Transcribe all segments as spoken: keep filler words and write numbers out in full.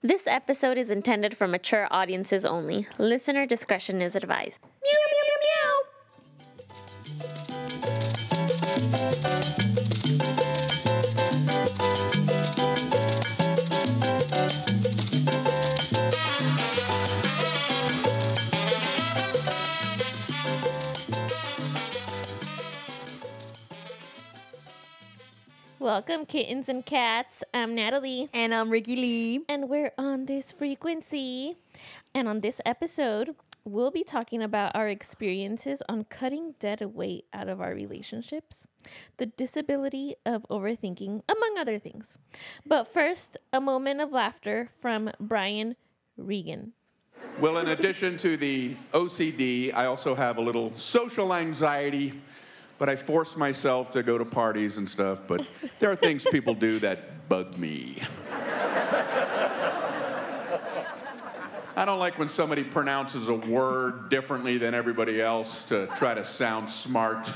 This episode is intended for mature audiences only. Listener discretion is advised. Meow, meow, meow, meow. Welcome, kittens and cats. I'm Natalie. And I'm Ricky Lee. And we're on this frequency. And on this episode, we'll be talking about our experiences on cutting dead weight out of our relationships, the disability of overthinking, among other things. But first, a moment of laughter from Brian Regan. Well, in addition to the O C D, I also have a little social anxiety. But I force myself to go to parties and stuff, but there are things people do that bug me. I don't like when somebody pronounces a word differently than everybody else to try to sound smart.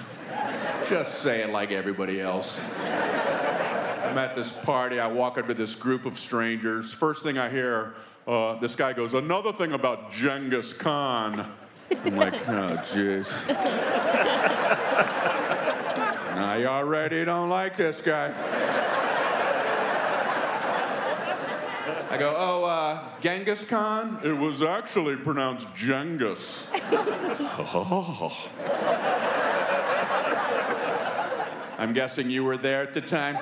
Just say it like everybody else. I'm at this party, I walk into this group of strangers. First thing I hear, uh, this guy goes, "Another thing about Genghis Khan." I'm like, oh, jeez. I already don't like this guy. I go, oh, uh, Genghis Khan? It was actually pronounced Genghis. Oh. I'm guessing you were there at the time.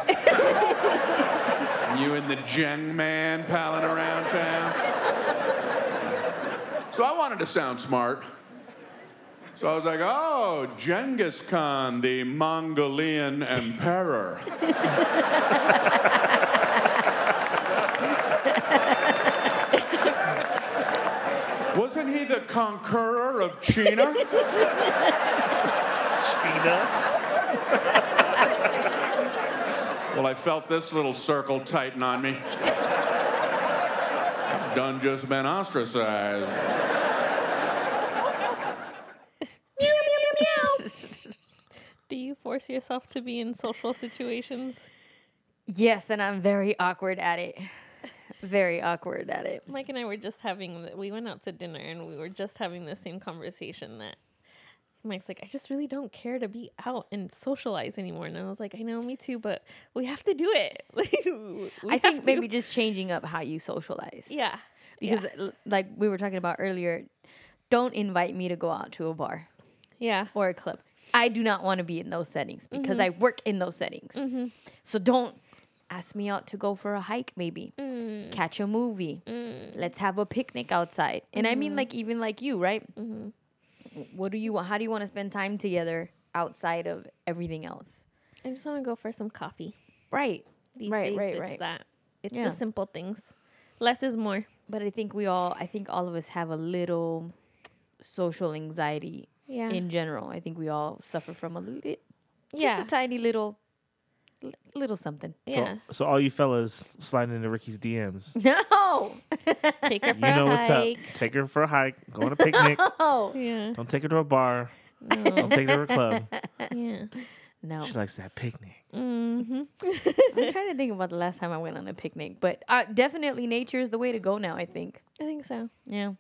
You and the Jeng man palling around town. So I wanted to sound smart. So I was like, oh, Genghis Khan, the Mongolian emperor. Wasn't he the conqueror of China? China? Well, I felt this little circle tighten on me. I've done just been ostracized. Do you force yourself to be in social situations? Yes, and I'm very awkward at it. Very awkward at it. Mike and I were just having, the, we went out to dinner and we were just having the same conversation that Mike's like, I just really don't care to be out and socialize anymore. And I was like, I know, me too, but we have to do it. I think to. Maybe just changing up how you socialize. Yeah. Because yeah. like we were talking about earlier, don't invite me to go out to a bar. Yeah. Or a club. I do not want to be in those settings because mm-hmm. I work in those settings. Mm-hmm. So don't ask me out to go for a hike, maybe. Mm. Catch a movie. Mm. Let's have a picnic outside. And mm-hmm. I mean, like, even like you, right? Mm-hmm. What do you want? How do you want to spend time together outside of everything else? I just want to go for some coffee. Right. These right, days, right, it's right. that. It's yeah. the simple things. Less is more. But I think we all, I think all of us have a little social anxiety. Yeah. In general, I think we all suffer from a little, yeah. just a tiny little, li- little something. So, yeah. So all you fellas sliding into Ricky's D Ms. No. Take her for you a hike. You know what's up. Take her for a hike. Go on a picnic. Oh. Yeah. Don't take her to a bar. No. Don't take her to a club. Yeah. No. She likes that picnic. Mm-hmm. I'm trying to think about the last time I went on a picnic, but uh, definitely nature is the way to go now, I think. I think so. Yeah.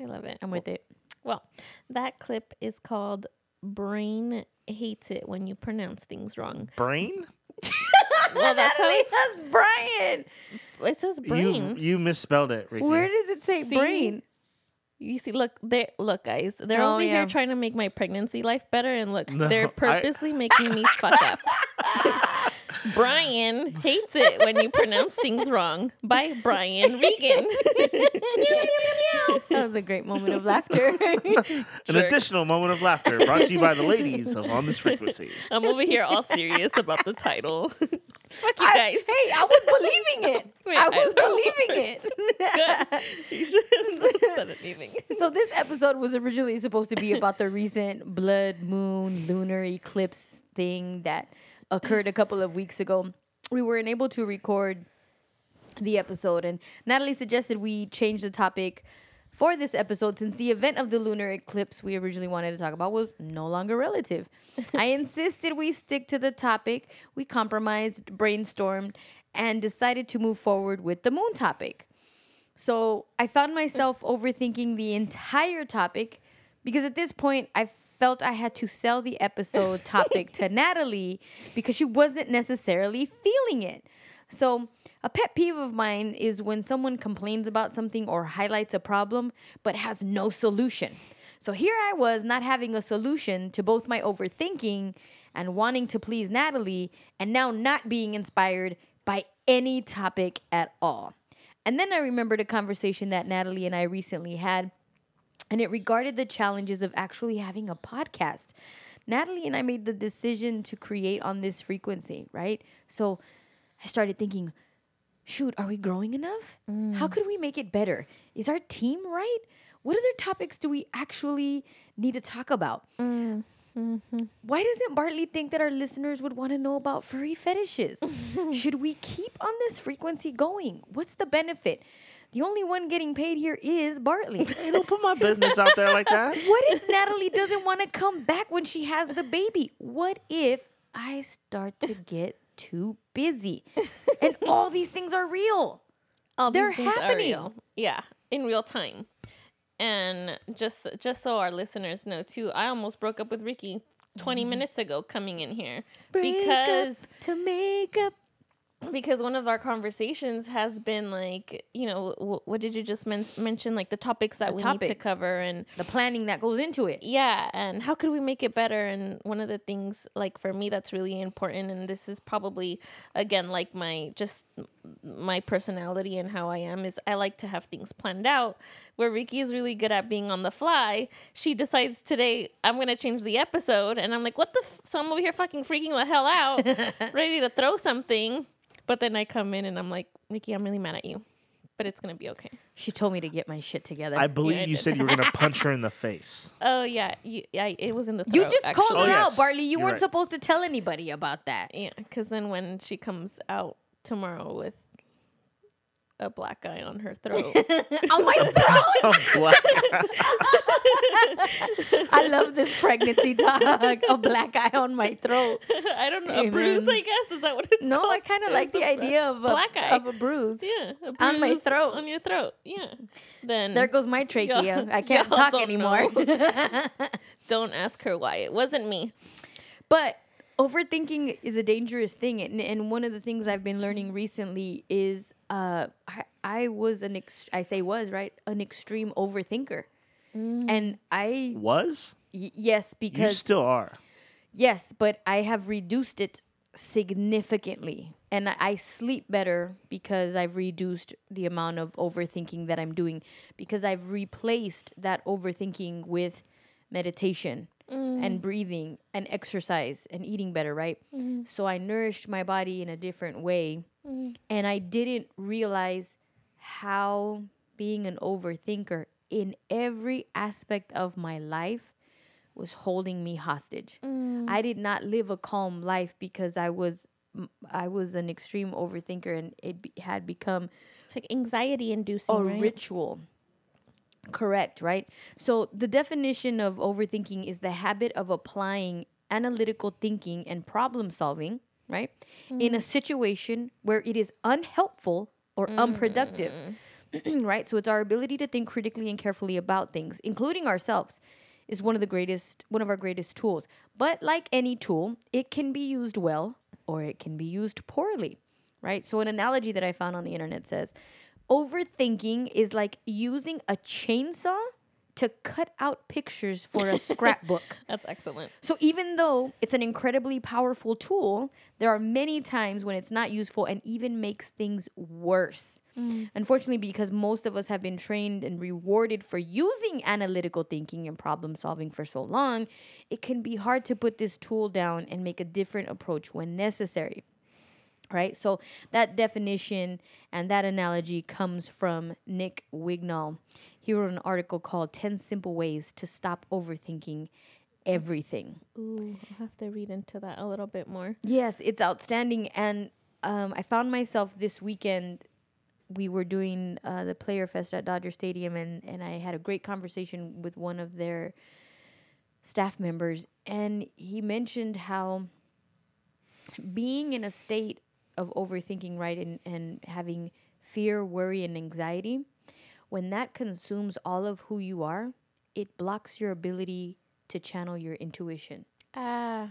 I love it. I'm with it. Well, that clip is called Brain Hates It When You Pronounce Things Wrong. Brain? Well, that's how it says Brian. It says brain. You, you misspelled it, Ricky. Where does it say see? Brain? You see, look, they, look, guys. They're oh, over yeah. here trying to make my pregnancy life better, and look, no, they're purposely I... making me fuck up. Brian hates it when you pronounce things wrong by Brian Regan. That was a great moment of laughter. An additional moment of laughter brought to you by the ladies of On This Frequency. I'm over here all serious about the title. Fuck you I, guys. Hey, I was believing it. Wait, I was I believing it. Good. You should have said it leaving. So this episode was originally supposed to be about the recent blood moon lunar eclipse thing that occurred a couple of weeks ago. We were unable to record the episode, and Natalie suggested we change the topic for this episode since the event of the lunar eclipse we originally wanted to talk about was no longer relative. I insisted we stick to the topic. We compromised, brainstormed, and decided to move forward with the moon topic. So I found myself overthinking the entire topic because at this point I felt I had to sell the episode topic to Natalie because she wasn't necessarily feeling it. So a pet peeve of mine is when someone complains about something or highlights a problem but has no solution. So here I was not having a solution to both my overthinking and wanting to please Natalie and now not being inspired by any topic at all. And then I remembered a conversation that Natalie and I recently had, and it regarded the challenges of actually having a podcast. Natalie and I made the decision to create on this frequency, right? So I started thinking, shoot, are we growing enough? Mm. How could we make it better? Is our team right? What other topics do we actually need to talk about? Mm. Mm-hmm. Why doesn't Bartley think that our listeners would want to know about furry fetishes? Should we keep on this frequency going? What's the benefit? The only one getting paid here is Bartley. Hey, don't put my business out there like that. What if Natalie doesn't want to come back when she has the baby? What if I start to get too busy? And all these things are real. All these They're things happening. Are real. Yeah, in real time. And just just so our listeners know, too, I almost broke up with Ricky twenty mm. minutes ago coming in here. Break because up to make up. Because one of our conversations has been like, you know, w- what did you just men- mention? Like the topics that the we topics. need to cover and the planning that goes into it. Yeah. And how could we make it better? And one of the things, like for me, that's really important. And this is probably, again, like my just my personality and how I am is I like to have things planned out. Where Ricky is really good at being on the fly, she decides today I'm gonna change the episode, and I'm like, what the? F-? So I'm over here fucking freaking the hell out, ready to throw something, but then I come in and I'm like, Ricky, I'm really mad at you, but it's gonna be okay. She told me to get my shit together. I believe yeah, I you did. said you were gonna punch her in the face. Oh yeah, you, I, it was in the throat. You just actually. called it oh, out, yes. Bartley. You You're weren't right. supposed to tell anybody about that. Yeah, because then when she comes out tomorrow with a black guy on her throat. On my throat! A black guy. I love this pregnancy talk. A black guy on my throat. I don't know. Amen. A bruise, I guess. Is that what it's no, called? No, I kind of like the idea of a, black eye. of a bruise. Yeah. A bruise on my throat. On your throat. Yeah. Then there goes my trachea. I can't talk don't anymore. Don't ask her why. It wasn't me. But overthinking is a dangerous thing. And, and one of the things I've been learning recently is Uh, I, I was an ex- I say was right an extreme overthinker, mm. and I was y- yes because you still are yes, but I have reduced it significantly, and I, I sleep better because I've reduced the amount of overthinking that I'm doing because I've replaced that overthinking with meditation mm. and breathing and exercise and eating better, right? Mm. So I nourished my body in a different way. Mm. And I didn't realize how being an overthinker in every aspect of my life was holding me hostage. Mm. I did not live a calm life because I was I was an extreme overthinker, and it be, had become it's like anxiety inducing a right? ritual. Correct, right? So the definition of overthinking is the habit of applying analytical thinking and problem solving. Right? Mm. In a situation where it is unhelpful or mm. unproductive. Right? So it's our ability to think critically and carefully about things, including ourselves, is one of the greatest, one of our greatest tools. But like any tool, it can be used well or it can be used poorly. Right? So an analogy that I found on the internet says, overthinking is like using a chainsaw to cut out pictures for a scrapbook. That's excellent. So even though it's an incredibly powerful tool, there are many times when it's not useful and even makes things worse. Mm. Unfortunately, because most of us have been trained and rewarded for using analytical thinking and problem solving for so long, it can be hard to put this tool down and make a different approach when necessary. Right? So that definition and that analogy comes from Nick Wignall. He wrote an article called ten Simple Ways to Stop Overthinking Everything. Ooh, I'll have to read into that a little bit more. Yes, it's outstanding. And um, I found myself this weekend, we were doing uh, the Player Fest at Dodger Stadium, and, and I had a great conversation with one of their staff members. And he mentioned how being in a state of overthinking, right, and, and having fear, worry, and anxiety when that consumes all of who you are, it blocks your ability to channel your intuition. Ah. Uh,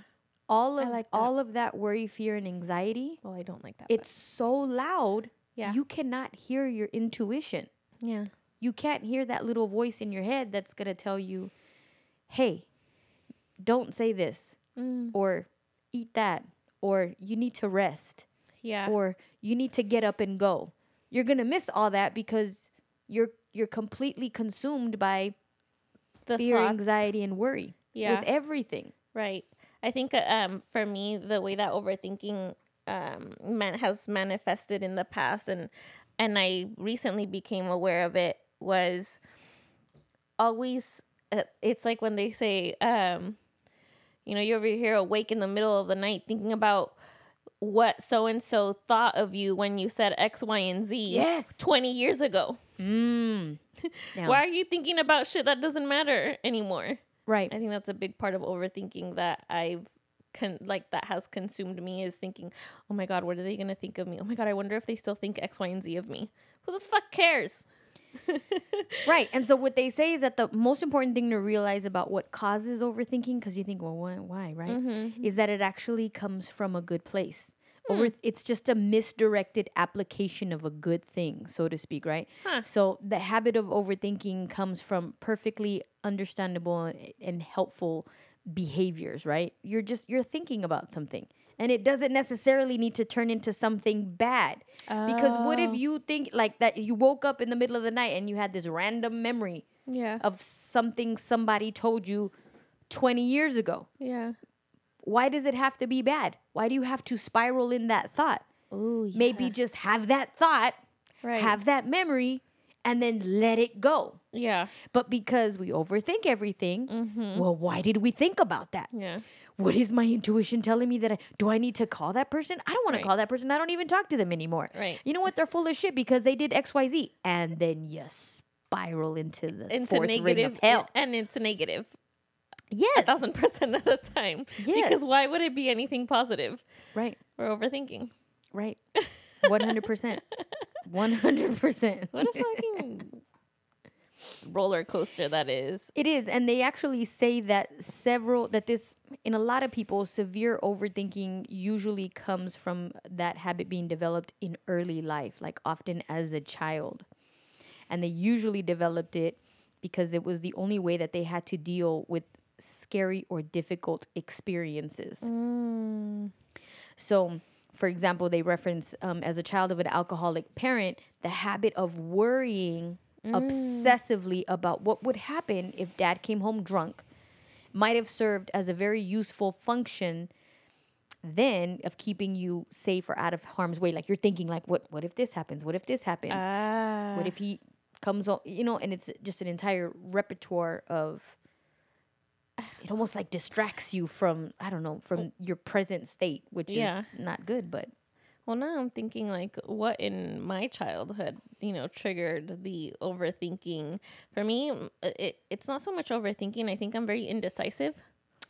all of I like that. all of that worry, fear, and anxiety. Well, I don't like that. It's but. so loud. Yeah. You cannot hear your intuition. Yeah. You can't hear that little voice in your head that's going to tell you, hey, don't say this, mm. or eat that, or you need to rest, yeah, or you need to get up and go. You're going to miss all that because you're you're completely consumed by the fear, thoughts. anxiety, and worry yeah. with everything. Right. I think um, for me, the way that overthinking um, man- has manifested in the past, and and I recently became aware of it, was always... It's like when they say, um, you know, you're over here awake in the middle of the night thinking about what so-and-so thought of you when you said X, Y, and Z yes. twenty years ago. Mm. Now, why are you thinking about shit that doesn't matter anymore? Right. I think that's a big part of overthinking that I've con- like that has consumed me, is thinking, oh my God, what are they going to think of me? Oh my God, I wonder if they still think X, Y, and Z of me. Who the fuck cares? Right. And so what they say is that the most important thing to realize about what causes overthinking, because you think, well, why, why right? Mm-hmm. Is that it actually comes from a good place. Mm. Over, it's just a misdirected application of a good thing, so to speak, right? Huh. So the habit of overthinking comes from perfectly understandable and helpful behaviors, right? You're just, you're thinking about something. And it doesn't necessarily need to turn into something bad. Oh. Because what if you think like that you woke up in the middle of the night and you had this random memory yeah. of something somebody told you twenty years ago? Yeah. Why does it have to be bad? Why do you have to spiral in that thought? Ooh, yeah. Maybe just have that thought, right. have that memory, and then let it go. Yeah. But because we overthink everything, mm-hmm. well, why did we think about that? Yeah. What is my intuition telling me that I, do I need to call that person? I don't want right. to call that person. I don't even talk to them anymore. Right. You know what? They're full of shit because they did X, Y, Z. And then you spiral into the into fourth negative, ring of hell. And it's negative. Yes. A thousand percent of the time. Yes. Because why would it be anything positive? Right. We're overthinking. Right. one hundred percent. one hundred percent. What a fucking... roller coaster that is. It is. And they actually say that several that this in a lot of people, severe overthinking usually comes from that habit being developed in early life, like often as a child. And they usually developed it because it was the only way that they had to deal with scary or difficult experiences. Mm. So for example, they reference um, as a child of an alcoholic parent, the habit of worrying Mm. obsessively about what would happen if dad came home drunk might have served as a very useful function then of keeping you safe or out of harm's way. Like you're thinking like, what what if this happens? What if this happens? Ah. What if he comes home? You know, and it's just an entire repertoire of, it almost like distracts you from, I don't know, from your present state, which yeah. is not good, but. Well, now I'm thinking like what in my childhood, you know, triggered the overthinking. For me, it, it's not so much overthinking. I think I'm very indecisive.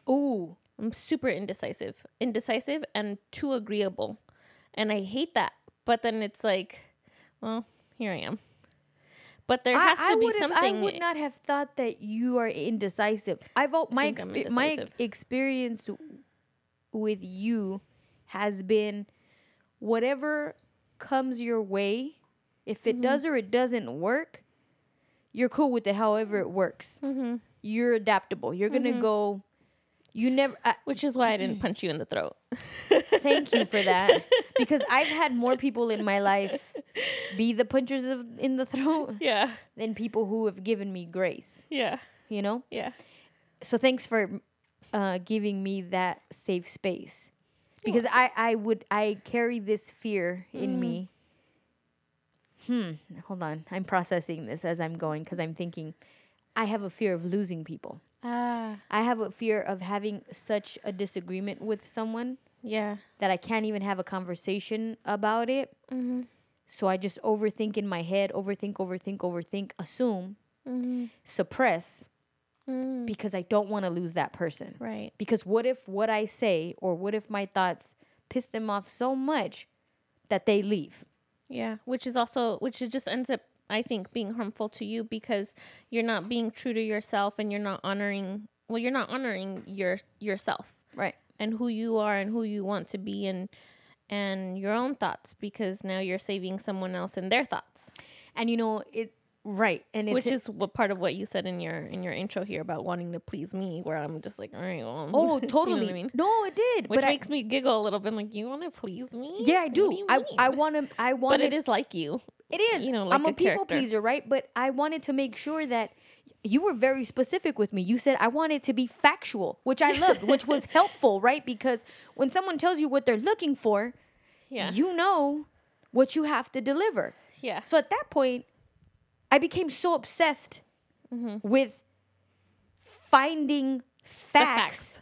Ooh, I'm super indecisive. Indecisive and too agreeable. And I hate that. But then it's like, well, here I am. But there I, has I to be something. I would not have thought that you are indecisive. I've oh, my I expe- indecisive. my experience with you has been whatever comes your way, if it mm-hmm. does or it doesn't work, you're cool with it however it works. Mm-hmm. You're adaptable. You're mm-hmm. going to go, you never... I, Which is why I didn't punch you in the throat. Thank you for that. Because I've had more people in my life be the punchers of, in the throat yeah. than people who have given me grace. Yeah. You know? Yeah. So thanks for uh, giving me that safe space. Because I, I would, I carry this fear in mm. me. Hmm. Hold on. I'm processing this as I'm going because I'm thinking I have a fear of losing people. Ah. I have a fear of having such a disagreement with someone. Yeah. That I can't even have a conversation about it. Mm-hmm. So I just overthink in my head, overthink, overthink, overthink, assume, mm-hmm. suppress. Because I don't want to lose that person. Right. Because what if what I say or what if my thoughts piss them off so much that they leave? Yeah. Which is also, which is just ends up I think, being harmful to you because you're not being true to yourself and you're not honoring, well, you're not honoring your yourself. Right. And who you are and who you want to be and and your own thoughts, because now you're saving someone else and their thoughts. And, you know, it. Right. And it's Which it, is what part of what you said in your in your intro here about wanting to please me, where I'm just like, all right, well, oh, totally. You know what I mean? No, it did. Which but makes I, me giggle a little bit. Like, you want to please me? Yeah, I do. do I, I want to. I want. But it is like you. It is. You know, like I'm a, a people character. pleaser, right? But I wanted to make sure that you were very specific with me. You said I wanted to be factual, which I loved, which was helpful, right? Because when someone tells you what they're looking for, yeah. you know what you have to deliver. Yeah. So at that point, I became so obsessed mm-hmm. with finding facts, facts.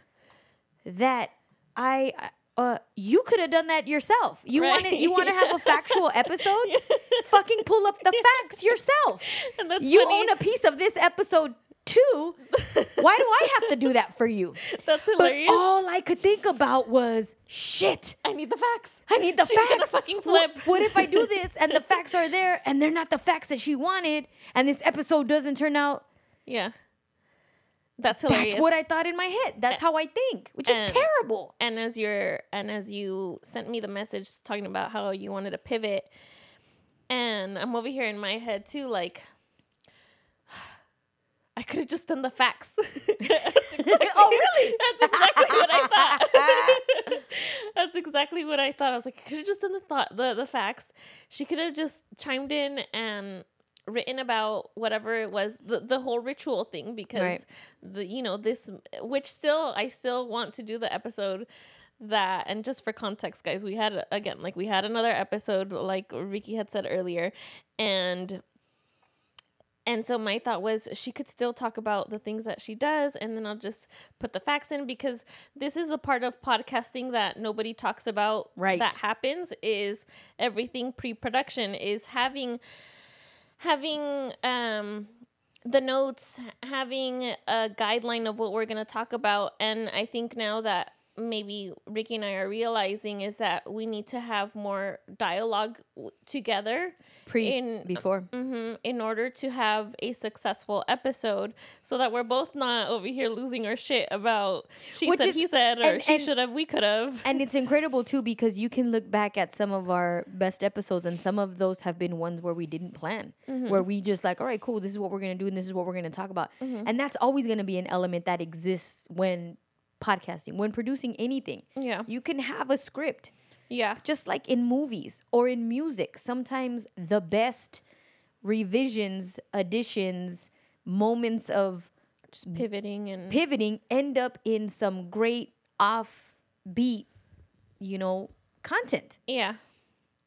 that I uh, you could have done that yourself. You right. wanted you want to have a factual episode? Yeah. Fucking pull up the facts yourself. And that's you funny. Own a piece of this episode too. Why do I have to do that for you? That's hilarious. But all I could think about was shit. I need the facts. I need the She's facts. She's gonna fucking flip. What, what if I do this and the facts are there and they're not the facts that she wanted and this episode doesn't turn out? Yeah. That's hilarious. That's what I thought in my head. That's and, how I think, which and, is terrible. And as you're and as you sent me the message talking about how you wanted to pivot, and I'm over here in my head too, like, I could have just done the facts. That's exactly, oh, really? That's exactly what I thought. That's exactly what I thought. I was like, I could have just done the, thought, the, the facts. She could have just chimed in and written about whatever it was, the, the whole ritual thing, because, right. the you know, this, which still, I still want to do the episode that, and just for context, guys, we had, again, like we had another episode, like Ricky had said earlier, and... And so my thought was she could still talk about the things that she does, and then I'll just put the facts in, because this is the part of podcasting that nobody talks about right. that happens is everything pre-production is having having um, the notes, having a guideline of what we're going to talk about. And I think now that maybe Ricky and I are realizing is that we need to have more dialogue w- together pre in, before mm-hmm, in order to have a successful episode, so that we're both not over here losing our shit about she Which said is, he said or and, she should have we could have. And it's incredible too, because you can look back at some of our best episodes, and some of those have been ones where we didn't plan, mm-hmm. where we just like, all right, cool, this is what we're gonna do and this is what we're gonna talk about, mm-hmm. and that's always gonna be an element that exists when podcasting, when producing anything. Yeah, you can have a script. Yeah, just like in movies or in music, sometimes the best revisions, additions, moments of just pivoting and pivoting end up in some great offbeat, you know, content. Yeah.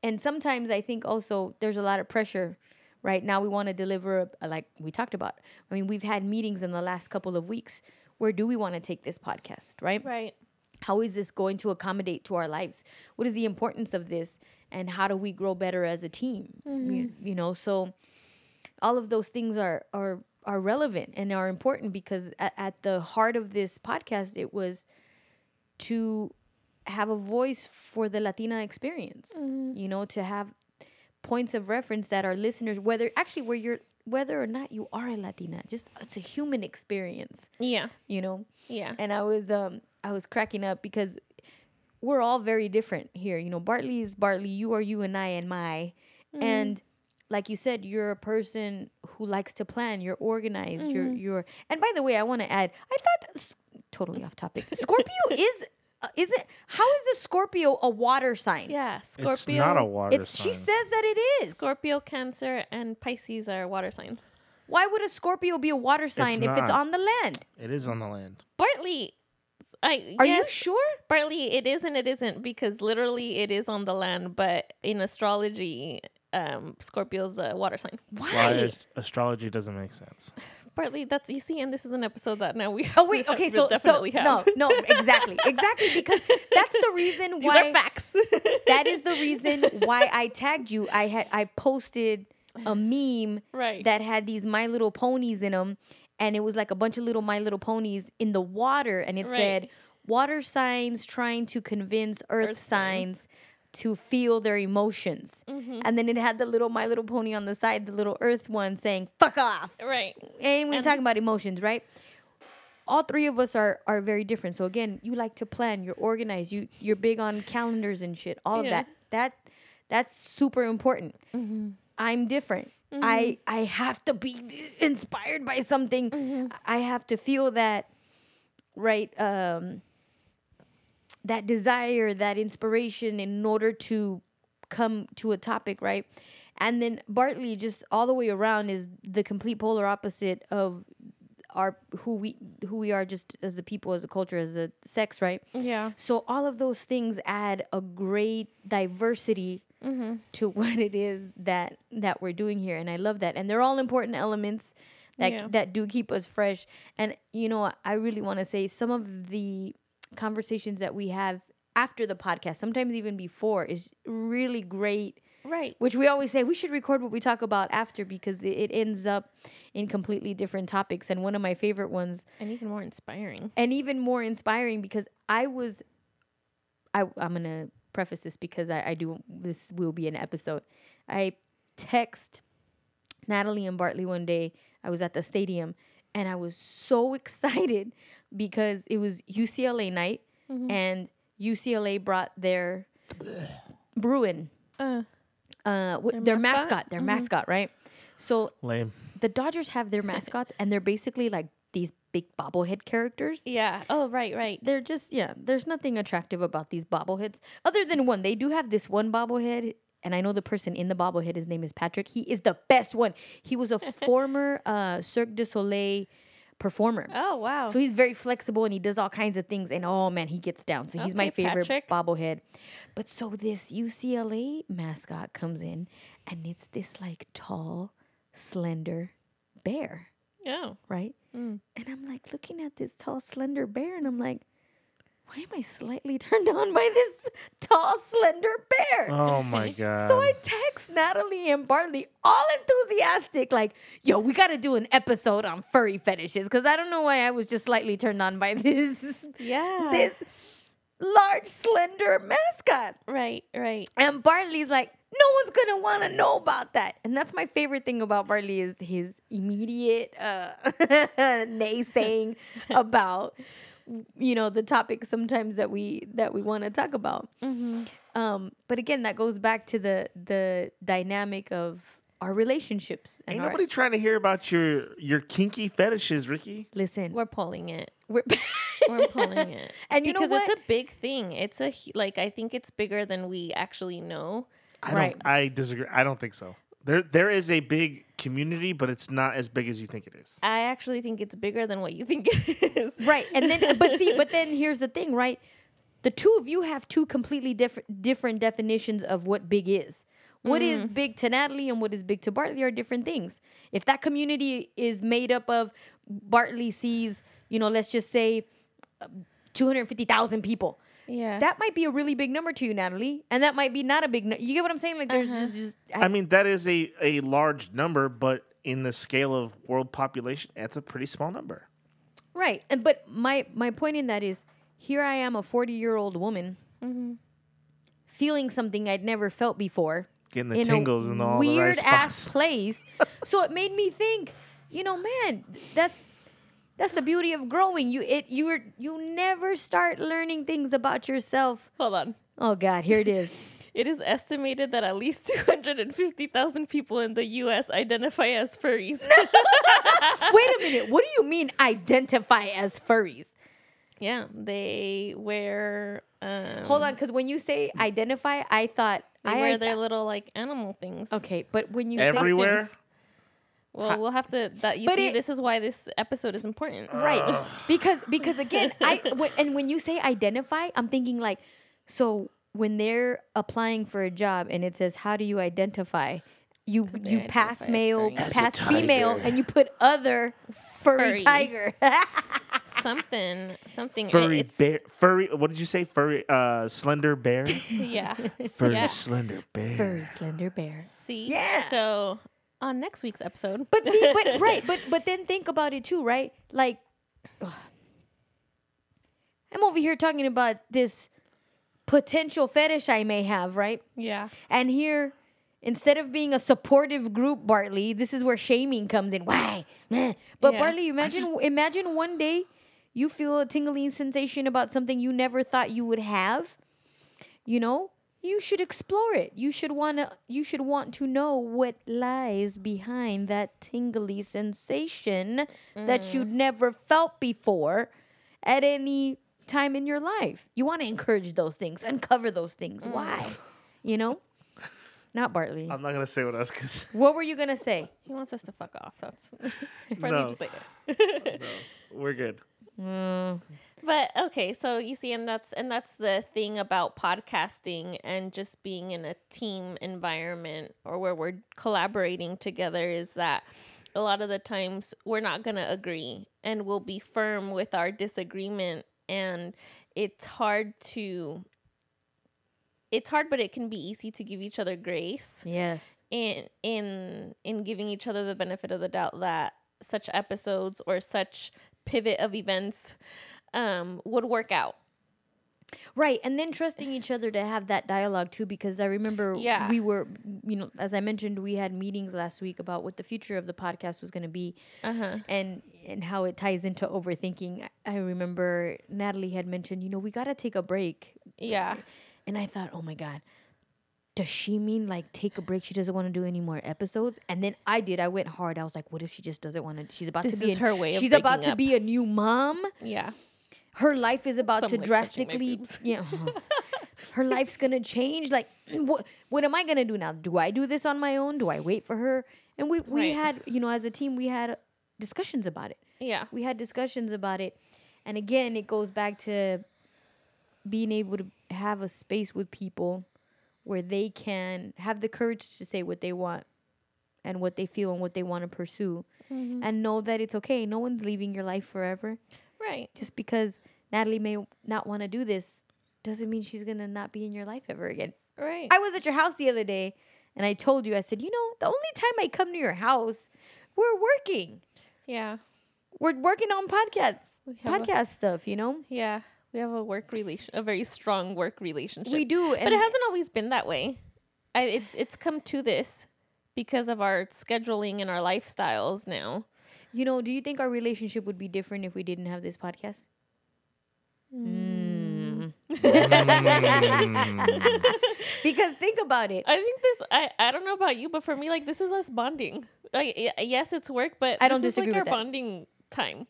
And sometimes I think also there's a lot of pressure right now. We want to deliver a, like we talked about, I mean, we've had meetings in the last couple of weeks. Where do we want to take this podcast, right? Right. How is this going to accommodate to our lives? What is the importance of this? And how do we grow better as a team? Mm-hmm. You, you know, so all of those things are are, are relevant and are important, because at, at the heart of this podcast, it was to have a voice for the Latina experience, mm-hmm. you know, to have points of reference that our listeners, whether actually where you're, whether or not you are a Latina, just it's a human experience. Yeah. You know? Yeah. And I was um I was cracking up because we're all very different here. You know, Bartley is Bartley, you are you, and I and my. Mm. And like you said, you're a person who likes to plan, you're organized, mm-hmm. you're you're and by the way, I want to add, I thought totally off topic. Scorpio is Uh, is it? How is a Scorpio a water sign? Yeah, Scorpio. It's not a water it's, sign. She says that it is. Scorpio, Cancer, and Pisces are water signs. Why would a Scorpio be a water sign it's if not. It's on the land? It is on the land. Bartley, I are yes, you sure? Bartley, it is and it isn't, because literally it is on the land, but in astrology, um, Scorpio's a water sign. Why? Why is, astrology doesn't make sense. Bartley, that's, you see, and this is an episode that now we oh wait okay so definitely so have. no no exactly exactly because that's the reason These why are facts. That is the reason why I tagged you. I had I posted a meme right. that had these My Little Ponies in them, and it was like a bunch of little My Little Ponies in the water, and it right. said water signs trying to convince earth, earth signs, signs to feel their emotions. Mm-hmm. And then it had the little My Little Pony on the side, the little earth one saying, fuck off. Right. And we're and talking about emotions, right? All three of us are, are very different. So again, you like to plan, you're organized, you, you're big on calendars and shit, all yeah. of that. That that's super important. Mm-hmm. I'm different. Mm-hmm. I, I have to be inspired by something. Mm-hmm. I have to feel that, right, um, that desire, that inspiration in order to come to a topic, right? And then Bartley, just all the way around, is the complete polar opposite of our who we who we are just as a people, as a culture, as a sex, right? Yeah. So all of those things add a great diversity mm-hmm. to what it is that that we're doing here, and I love that. And they're all important elements that yeah. that do keep us fresh. And you know, I really want to say some of the conversations that we have after the podcast, sometimes even before, is really great. Right. Which we always say we should record what we talk about after, because it ends up in completely different topics. And one of my favorite ones. And even more inspiring. And even more inspiring because I was, I, I'm going to preface this because I, I do, this will be an episode. I text Natalie and Bartley one day. I was at the stadium and I was so excited because it was U C L A night mm-hmm. and U C L A brought their Bruin. Uh. Uh, w- their, their mascot, mascot their mm-hmm. mascot, right? So lame. The Dodgers have their mascots, and they're basically like these big bobblehead characters. Yeah. Oh, right, right. They're just yeah. There's nothing attractive about these bobbleheads, other than one. They do have this one bobblehead, and I know the person in the bobblehead. His name is Patrick. He is the best one. He was a former uh, Cirque du Soleil performer. Oh wow. So he's very flexible, and he does all kinds of things. And oh man, he gets down. So he's okay, my favorite Patrick. Bobblehead. But so this U C L A mascot comes in, and it's this like tall, slender bear. Oh. Right? Mm. And I'm like looking at this tall, slender bear, and I'm like, why am I slightly turned on by this tall, slender bear? Oh, my God. So I text Natalie and Bartley, all enthusiastic, like, yo, we got to do an episode on furry fetishes, because I don't know why I was just slightly turned on by this, yeah. this large, slender mascot. Right, right. And Bartley's like, no one's going to want to know about that. And that's my favorite thing about Bartley is his immediate uh, naysaying about... you know, the topic sometimes that we that we want to talk about. Mm-hmm. Um, but again, that goes back to the the dynamic of our relationships. And ain't our nobody trying to hear about your your kinky fetishes, Ricky. Listen, we're pulling it. We're, we're pulling it. And you because know what? It's a big thing. It's a like I think it's bigger than we actually know. I right. don't, I disagree. I don't think so. There, there is a big community, but it's not as big as you think it is. I actually think it's bigger than what you think it is. Right, and then, but see, but then here's the thing, right? The two of you have two completely different different definitions of what big is. What mm. is big to Natalie and what is big to Bartley are different things. If that community is made up of Bartley sees, you know, let's just say uh, two hundred fifty thousand people. Yeah, that might be a really big number to you, Natalie, and that might be not a big number. You get what I'm saying? Like, there's uh-huh. just, just I, I mean, that is a, a large number, but in the scale of world population, that's a pretty small number. Right, and but my my point in that is, here I am, a forty year old woman, mm-hmm. feeling something I'd never felt before, getting the in tingles in all weird the weird ass place. So it made me think, you know, man, that's. That's the beauty of growing. You it you were, you never start learning things about yourself. Hold on. Oh, God. Here it is. It is estimated that at least two hundred fifty thousand people in the U S identify as furries. Wait a minute. What do you mean identify as furries? Yeah. They wear... Um, Hold on. Because when you say identify, I thought... They I wear I, their little like animal things. Okay. But when you everywhere? Say... Everywhere? Well, we'll have to. That you but see, it, this is why this episode is important, uh. right? Because because again, I w- and when you say identify, I'm thinking like, so when they're applying for a job and it says, "How do you identify?" You you pass male, pass female, and you put other furry, furry. Tiger, something something furry it's, bear, furry. What did you say? Furry uh, slender bear. Yeah, furry yeah. slender bear. Furry slender bear. See, yeah, so. On next week's episode, but see, but right, but but then think about it too, right? Like, ugh. I'm over here talking about this potential fetish I may have, right? Yeah. And here, instead of being a supportive group, Bartley, this is where shaming comes in. Why? But yeah. Bartley, imagine just... imagine one day you feel a tingling sensation about something you never thought you would have. You know, you should explore it. You should wanna. You should want to know what lies behind that tingly sensation mm. that you'd never felt before at any time in your life. You want to encourage those things, uncover those things. Mm. Why? You know? Not Bartley. I'm not gonna say what I was gonna say. What were you gonna say? He wants us to fuck off. That's Bartley. No. Just like it. No, we're good. Mm. But okay, so you see, and that's and that's the thing about podcasting and just being in a team environment or where we're collaborating together is that a lot of the times we're not gonna agree and we'll be firm with our disagreement, and it's hard to. It's hard, but it can be easy to give each other grace. Yes. In in in giving each other the benefit of the doubt that such episodes or such pivot of events um, would work out. Right. And then trusting each other to have that dialogue, too, because I remember yeah. we were, you know, as I mentioned, we had meetings last week about what the future of the podcast was going to be uh-huh. and, and how it ties into overthinking. I remember Natalie had mentioned, you know, we got to take a break. Yeah. And I thought, oh, my God, does she mean, like, take a break? She doesn't want to do any more episodes? And then I did. I went hard. I was like, what if she just doesn't want to? She's about this to be is a, her way She's about to up. be a new mom. Yeah. Her life is about Some to like drastically. Yeah. Her life's going to change. Like, what, what am I going to do now? Do I do this on my own? Do I wait for her? And we, we right. had, you know, as a team, we had discussions about it. Yeah. We had discussions about it. And, again, it goes back to being able to have a space with people where they can have the courage to say what they want and what they feel and what they want to pursue mm-hmm. and know that it's okay. No one's leaving your life forever. Right. Just because Natalie may not want to do this doesn't mean she's going to not be in your life ever again. Right. I was at your house the other day and I told you, I said, you know, the only time I come to your house, we're working. Yeah. We're working on podcasts, podcast a- stuff, you know? Yeah. We have a work relation, a very strong work relationship. We do, and but it hasn't always been that way. I, it's it's come to this because of our scheduling and our lifestyles now. You know, do you think our relationship would be different if we didn't have this podcast? Mm. Mm. Because think about it. I think this. I, I don't know about you, but for me, like this is us bonding. Like yes, it's work, but I don't this disagree is like with our that. bonding time.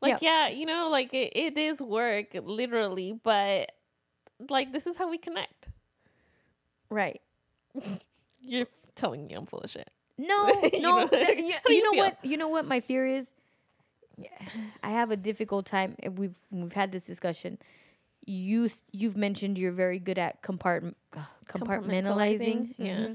Like, yeah. yeah, you know, like, it, it is work, literally, but, like, this is how we connect. Right. You're telling me I'm full of shit. No, no. You know, th- you, you know what? You know what my fear is? Yeah. I have a difficult time. We've we've had this discussion. You, you've mentioned you're very good at compartment, uh, compartmentalizing. compartmentalizing. Mm-hmm. Yeah.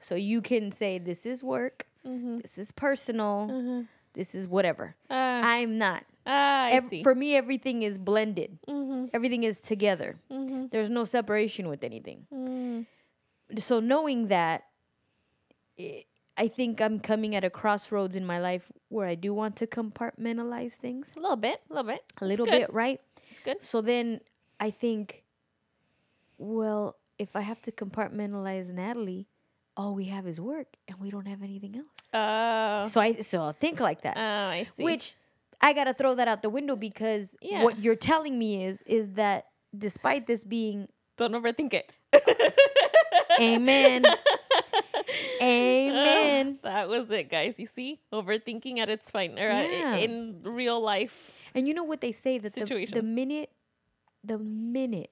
So you can say, this is work. Mm-hmm. This is personal. Mm-hmm. This is whatever. Uh, I'm not. Uh, I Ev- see. For me, everything is blended. Mm-hmm. Everything is together. Mm-hmm. There's no separation with anything. Mm. So knowing that, it, I think I'm coming at a crossroads in my life where I do want to compartmentalize things. A little bit. A little bit. A little bit, right? It's good. So then I think, well, if I have to compartmentalize Natalie, all we have is work, and we don't have anything else. Oh. So I so I'll think like that. Oh, I see. Which I gotta throw that out the window because yeah. what you're telling me is is that despite this being don't overthink it. Amen. Amen. Oh, that was it, guys. You see, overthinking at its fine or yeah. in real life. And you know what they say that the, the minute, the minute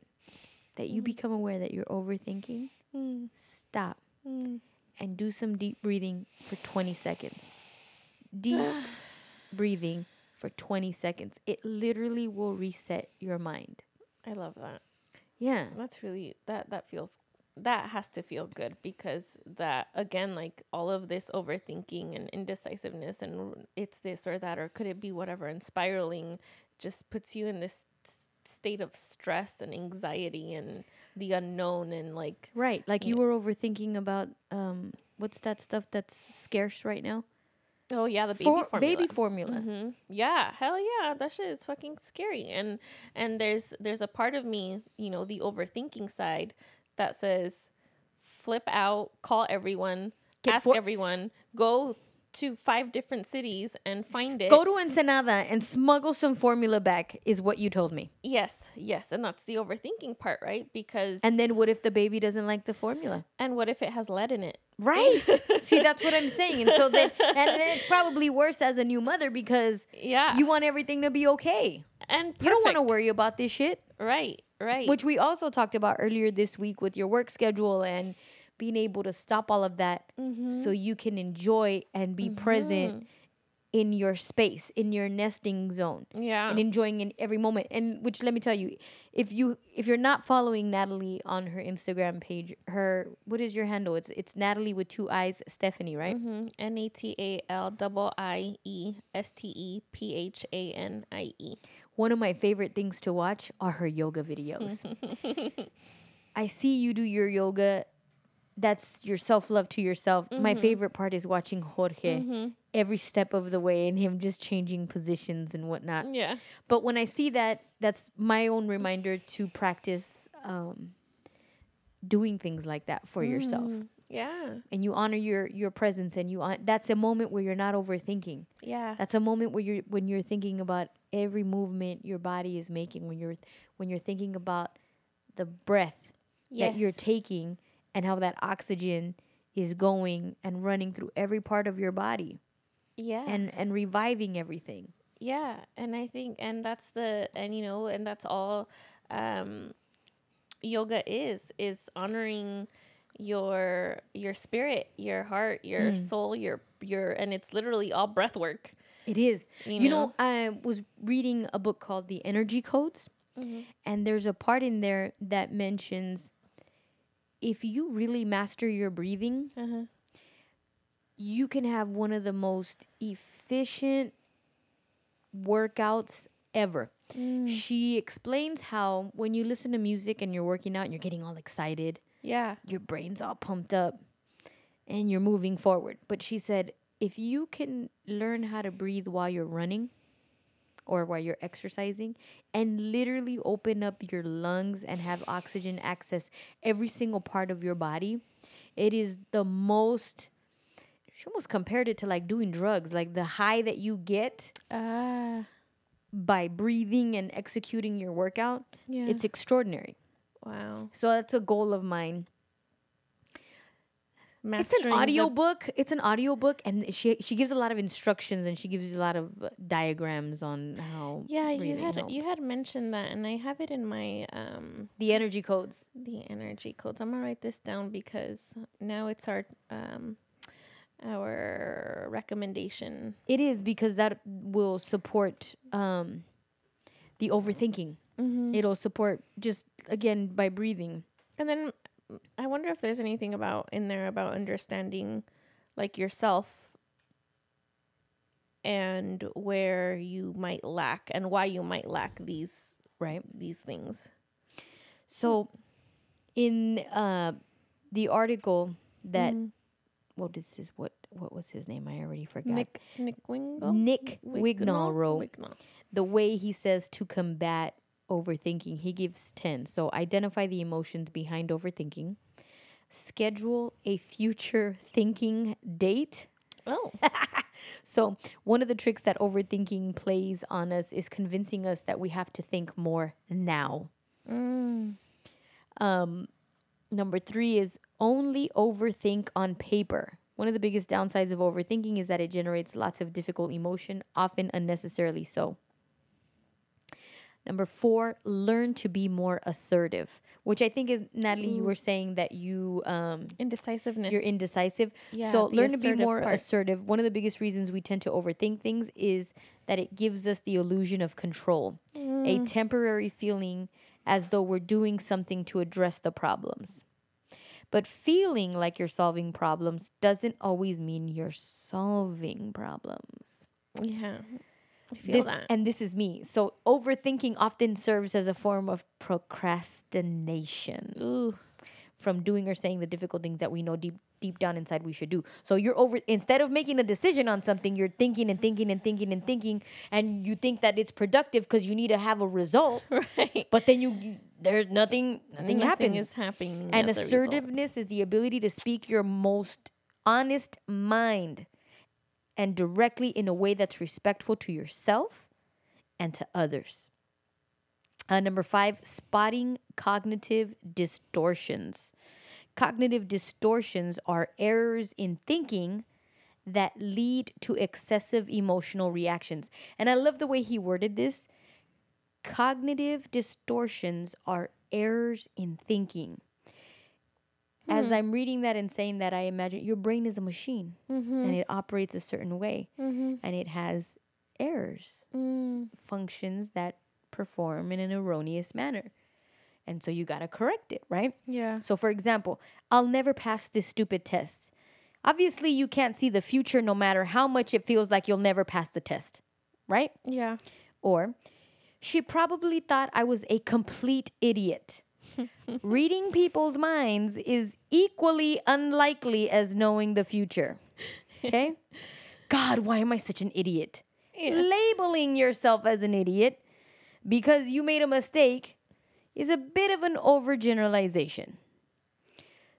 that you mm. become aware that you're overthinking, mm. stop. Mm. And do some deep breathing for twenty seconds. Deep breathing for twenty seconds. It literally will reset your mind. I love that. Yeah. That's really, that, that feels, that has to feel good because that, again, like all of this overthinking and indecisiveness and it's this or that or could it be whatever and spiraling just puts you in this s- state of stress and anxiety and the unknown and like right like you know. Were overthinking about um what's that stuff that's scarce right now Oh yeah, the baby For, formula. Baby formula. Mm-hmm. Yeah, hell yeah, that shit is fucking scary. And and there's there's a part of me, you know, the overthinking side that says, flip out, call everyone, Get ask for- everyone, go to five different cities and find it. Go to Ensenada and smuggle some formula back is what you told me. Yes, yes, and that's the overthinking part, right? Because and then what if the baby doesn't like the formula? And what if it has lead in it? Right. See, that's what I'm saying. And so then, and it's probably worse as a new mother because yeah. you want everything to be okay. And perfect. You don't want to worry about this shit. Right, right. Which we also talked about earlier this week with your work schedule and being able to stop all of that mm-hmm. so you can enjoy and be mm-hmm. present in your space, in your nesting zone. Yeah. And enjoying in every moment. And which, let me tell you, if you if you're not following Natalie on her Instagram page, her, what is your handle? It's it's Natalie with two I's, Stephanie, right? Mm-hmm. N A T A L I I E S T E P H A N I E. One of my favorite things to watch are her yoga videos. I see you do your yoga. That's your self-love to yourself. Mm-hmm. My favorite part is watching Jorge mm-hmm. every step of the way and him just changing positions and whatnot. Yeah. But when I see that, that's my own reminder to practice um, doing things like that for mm. yourself. Yeah. And you honor your, your presence and you on- that's a moment where you're not overthinking. Yeah. That's a moment where you're when you're thinking about every movement your body is making, when you're when you're thinking about the breath yes. that you're taking. And how that oxygen is going and running through every part of your body. Yeah. And and reviving everything. Yeah. And I think, and that's the, and you know, and that's all um, yoga is, is honoring your, your spirit, your heart, your mm. soul, your, your, and it's literally all breath work. It is. You, you know? know, I was reading a book called The Energy Codes. Mm-hmm. And there's a part in there that mentions, if you really master your breathing, uh-huh. you can have one of the most efficient workouts ever. Mm. She explains how when you listen to music and you're working out and you're getting all excited, yeah, your brain's all pumped up and you're moving forward. But she said, if you can learn how to breathe while you're running or while you're exercising, and literally open up your lungs and have oxygen access every single part of your body. It is the most, she almost compared it to like doing drugs, like the high that you get ah. by breathing and executing your workout. Yeah. It's extraordinary. Wow. So that's a goal of mine. Mastering it's an audio book. It's an audio book, and she she gives a lot of instructions and she gives you a lot of diagrams on how. Yeah, you had helps. you had mentioned that, and I have it in my um. The energy codes. The energy codes. I'm gonna write this down because now it's our um, our recommendation. It is because that will support um, the overthinking. Mm-hmm. It'll support just again by breathing, and then. I wonder if there's anything about in there about understanding like yourself and where you might lack and why you might lack these right these things. So in uh the article that mm-hmm. well this is what what was his name? I already forgot. Nick Nick Wignall. Nick Wignall wrote Wignall. The way he says to combat overthinking. He gives ten. So identify the emotions behind overthinking. Schedule a future thinking date. Oh. So one of the tricks that overthinking plays on us is convincing us that we have to think more now. Mm. Um, number three is only overthink on paper. One of the biggest downsides of overthinking is that it generates lots of difficult emotion, often unnecessarily so. Number four, learn to be more assertive, which I think is, Natalie, you were saying that you... Um, Indecisiveness. You're indecisive. Yeah, so learn to be more part. assertive. One of the biggest reasons we tend to overthink things is that it gives us the illusion of control, mm. a temporary feeling as though we're doing something to address the problems. But feeling like you're solving problems doesn't always mean you're solving problems. Yeah. Feel this, that. And this is me. So overthinking often serves as a form of procrastination. Ooh. From doing or saying the difficult things that we know deep deep down inside we should do. So you're over, instead of making a decision on something, you're thinking and thinking and thinking and thinking, and you think that it's productive because you need to have a result. Right. But then you, there's nothing, nothing, nothing happens. Is happening. And assertiveness is the ability to speak your most honest mind and directly in a way that's respectful to yourself and to others. Uh, number five, spotting cognitive distortions. Cognitive distortions are errors in thinking that lead to excessive emotional reactions. And I love the way he worded this. Cognitive distortions are errors in thinking. Hmm. As I'm reading that and saying that, I imagine your brain is a machine, mm-hmm. and it operates a certain way, mm-hmm. and it has errors, mm. functions that perform in an erroneous manner. And so you got to correct it, right? Yeah. So for example, I'll never pass this stupid test. Obviously, you can't see the future no matter how much it feels like you'll never pass the test, right? Yeah. Or, she probably thought I was a complete idiot. Reading people's minds is equally unlikely as knowing the future. Okay? God, why am I such an idiot? Yeah. Labeling yourself as an idiot because you made a mistake is a bit of an overgeneralization.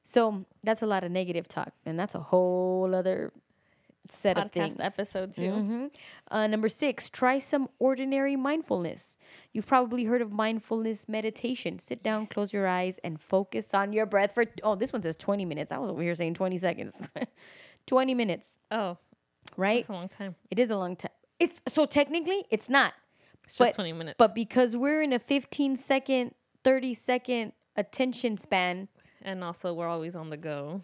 So that's a lot of negative talk, and that's a whole other set Podcast of things. Podcast episode too. Mm-hmm. Uh, number six, try some ordinary mindfulness. You've probably heard of mindfulness meditation. Sit down, yes. close your eyes, and focus on your breath for, oh, this one says twenty minutes. I was over here saying twenty seconds. twenty minutes. Oh. Right? That's a long time. It is a long time. It's so technically, it's not. It's but, just twenty minutes. But because we're in a fifteen second, thirty second attention span. And also we're always on the go.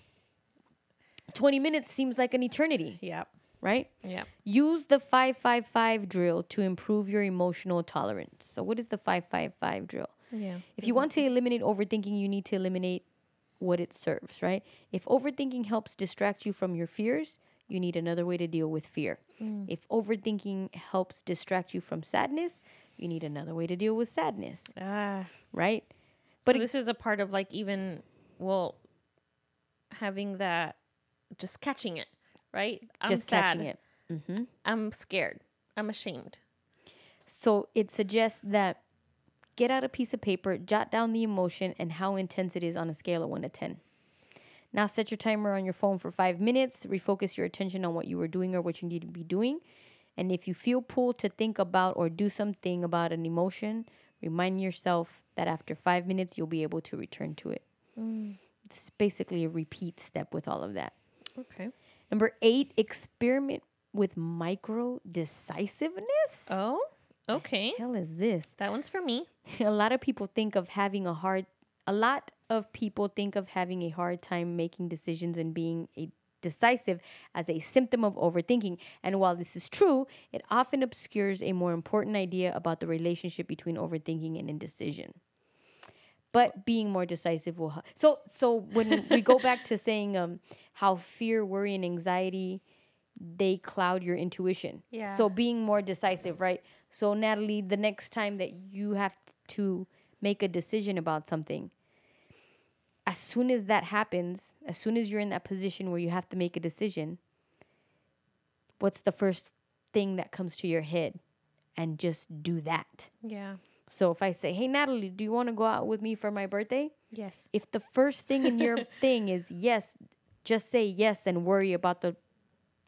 twenty minutes seems like an eternity. Yeah. Right? Yeah. Use the five five five drill to improve your emotional tolerance. So what is the five five five drill? Yeah. If you want to eliminate overthinking, you need to eliminate what it serves, right? If overthinking helps distract you from your fears, you need another way to deal with fear. Mm. If overthinking helps distract you from sadness, you need another way to deal with sadness. Ah. Right? But so this is a part of like even, well, having that, just catching it, right? I'm just sad. Catching it. Mm-hmm. I'm scared. I'm ashamed. So it suggests that get out a piece of paper, jot down the emotion and how intense it is on a scale of one to ten. Now set your timer on your phone for five minutes. Refocus your attention on what you were doing or what you need to be doing. And if you feel pulled to think about or do something about an emotion, remind yourself that after five minutes, you'll be able to return to it. Mm. It's basically a repeat step with all of that. Okay. Number eight, experiment with micro decisiveness. Oh, okay. What the hell is this? That one's for me. A lot of people think of having a hard... A lot of people think of having a hard time making decisions and being a decisive as a symptom of overthinking. And while this is true, it often obscures a more important idea about the relationship between overthinking and indecision. But being more decisive will help. So, so when we go back to saying um, how fear, worry, and anxiety, they cloud your intuition. Yeah. So being more decisive, right? So Natalie, the next time that you have to make a decision about something, as soon as that happens, as soon as you're in that position where you have to make a decision, what's the first thing that comes to your head? And just do that. Yeah. So if I say, hey, Natalie, do you want to go out with me for my birthday? Yes. If the first thing in your thing is yes, just say yes and worry about the,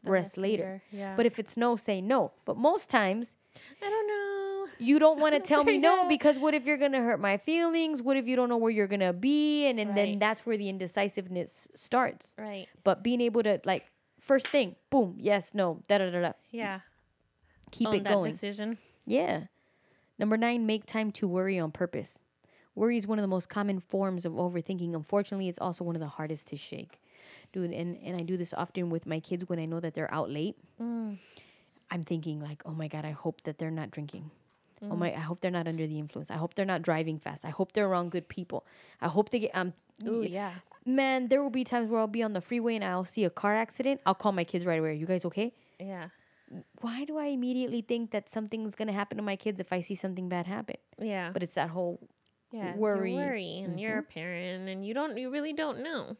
the rest later. later. Yeah. But if it's no, say no. But most times, I don't know. You don't want to tell me no, because what if you're going to hurt my feelings? What if you don't know where you're going to be? And, and right. then that's where the indecisiveness starts. Right. But being able to, like, first thing, boom, yes, no, da-da-da-da. Yeah. Keep Own it that going. Decision. Yeah. Number nine, make time to worry on purpose. Worry is one of the most common forms of overthinking. Unfortunately, it's also one of the hardest to shake. Dude, and, and I do this often with my kids when I know that they're out late. Mm. I'm thinking, like, oh, my God, I hope that they're not drinking. Oh my, I hope they're not under the influence. I hope they're not driving fast. I hope they're around good people. I hope they get, um, Ooh, yeah. man, there will be times where I'll be on the freeway and I'll see a car accident. I'll call my kids right away. Are you guys okay? Yeah. Why do I immediately think that something's going to happen to my kids if I see something bad happen? Yeah. But it's that whole yeah, worry. worry and mm-hmm. you're a parent and you don't, you really don't know.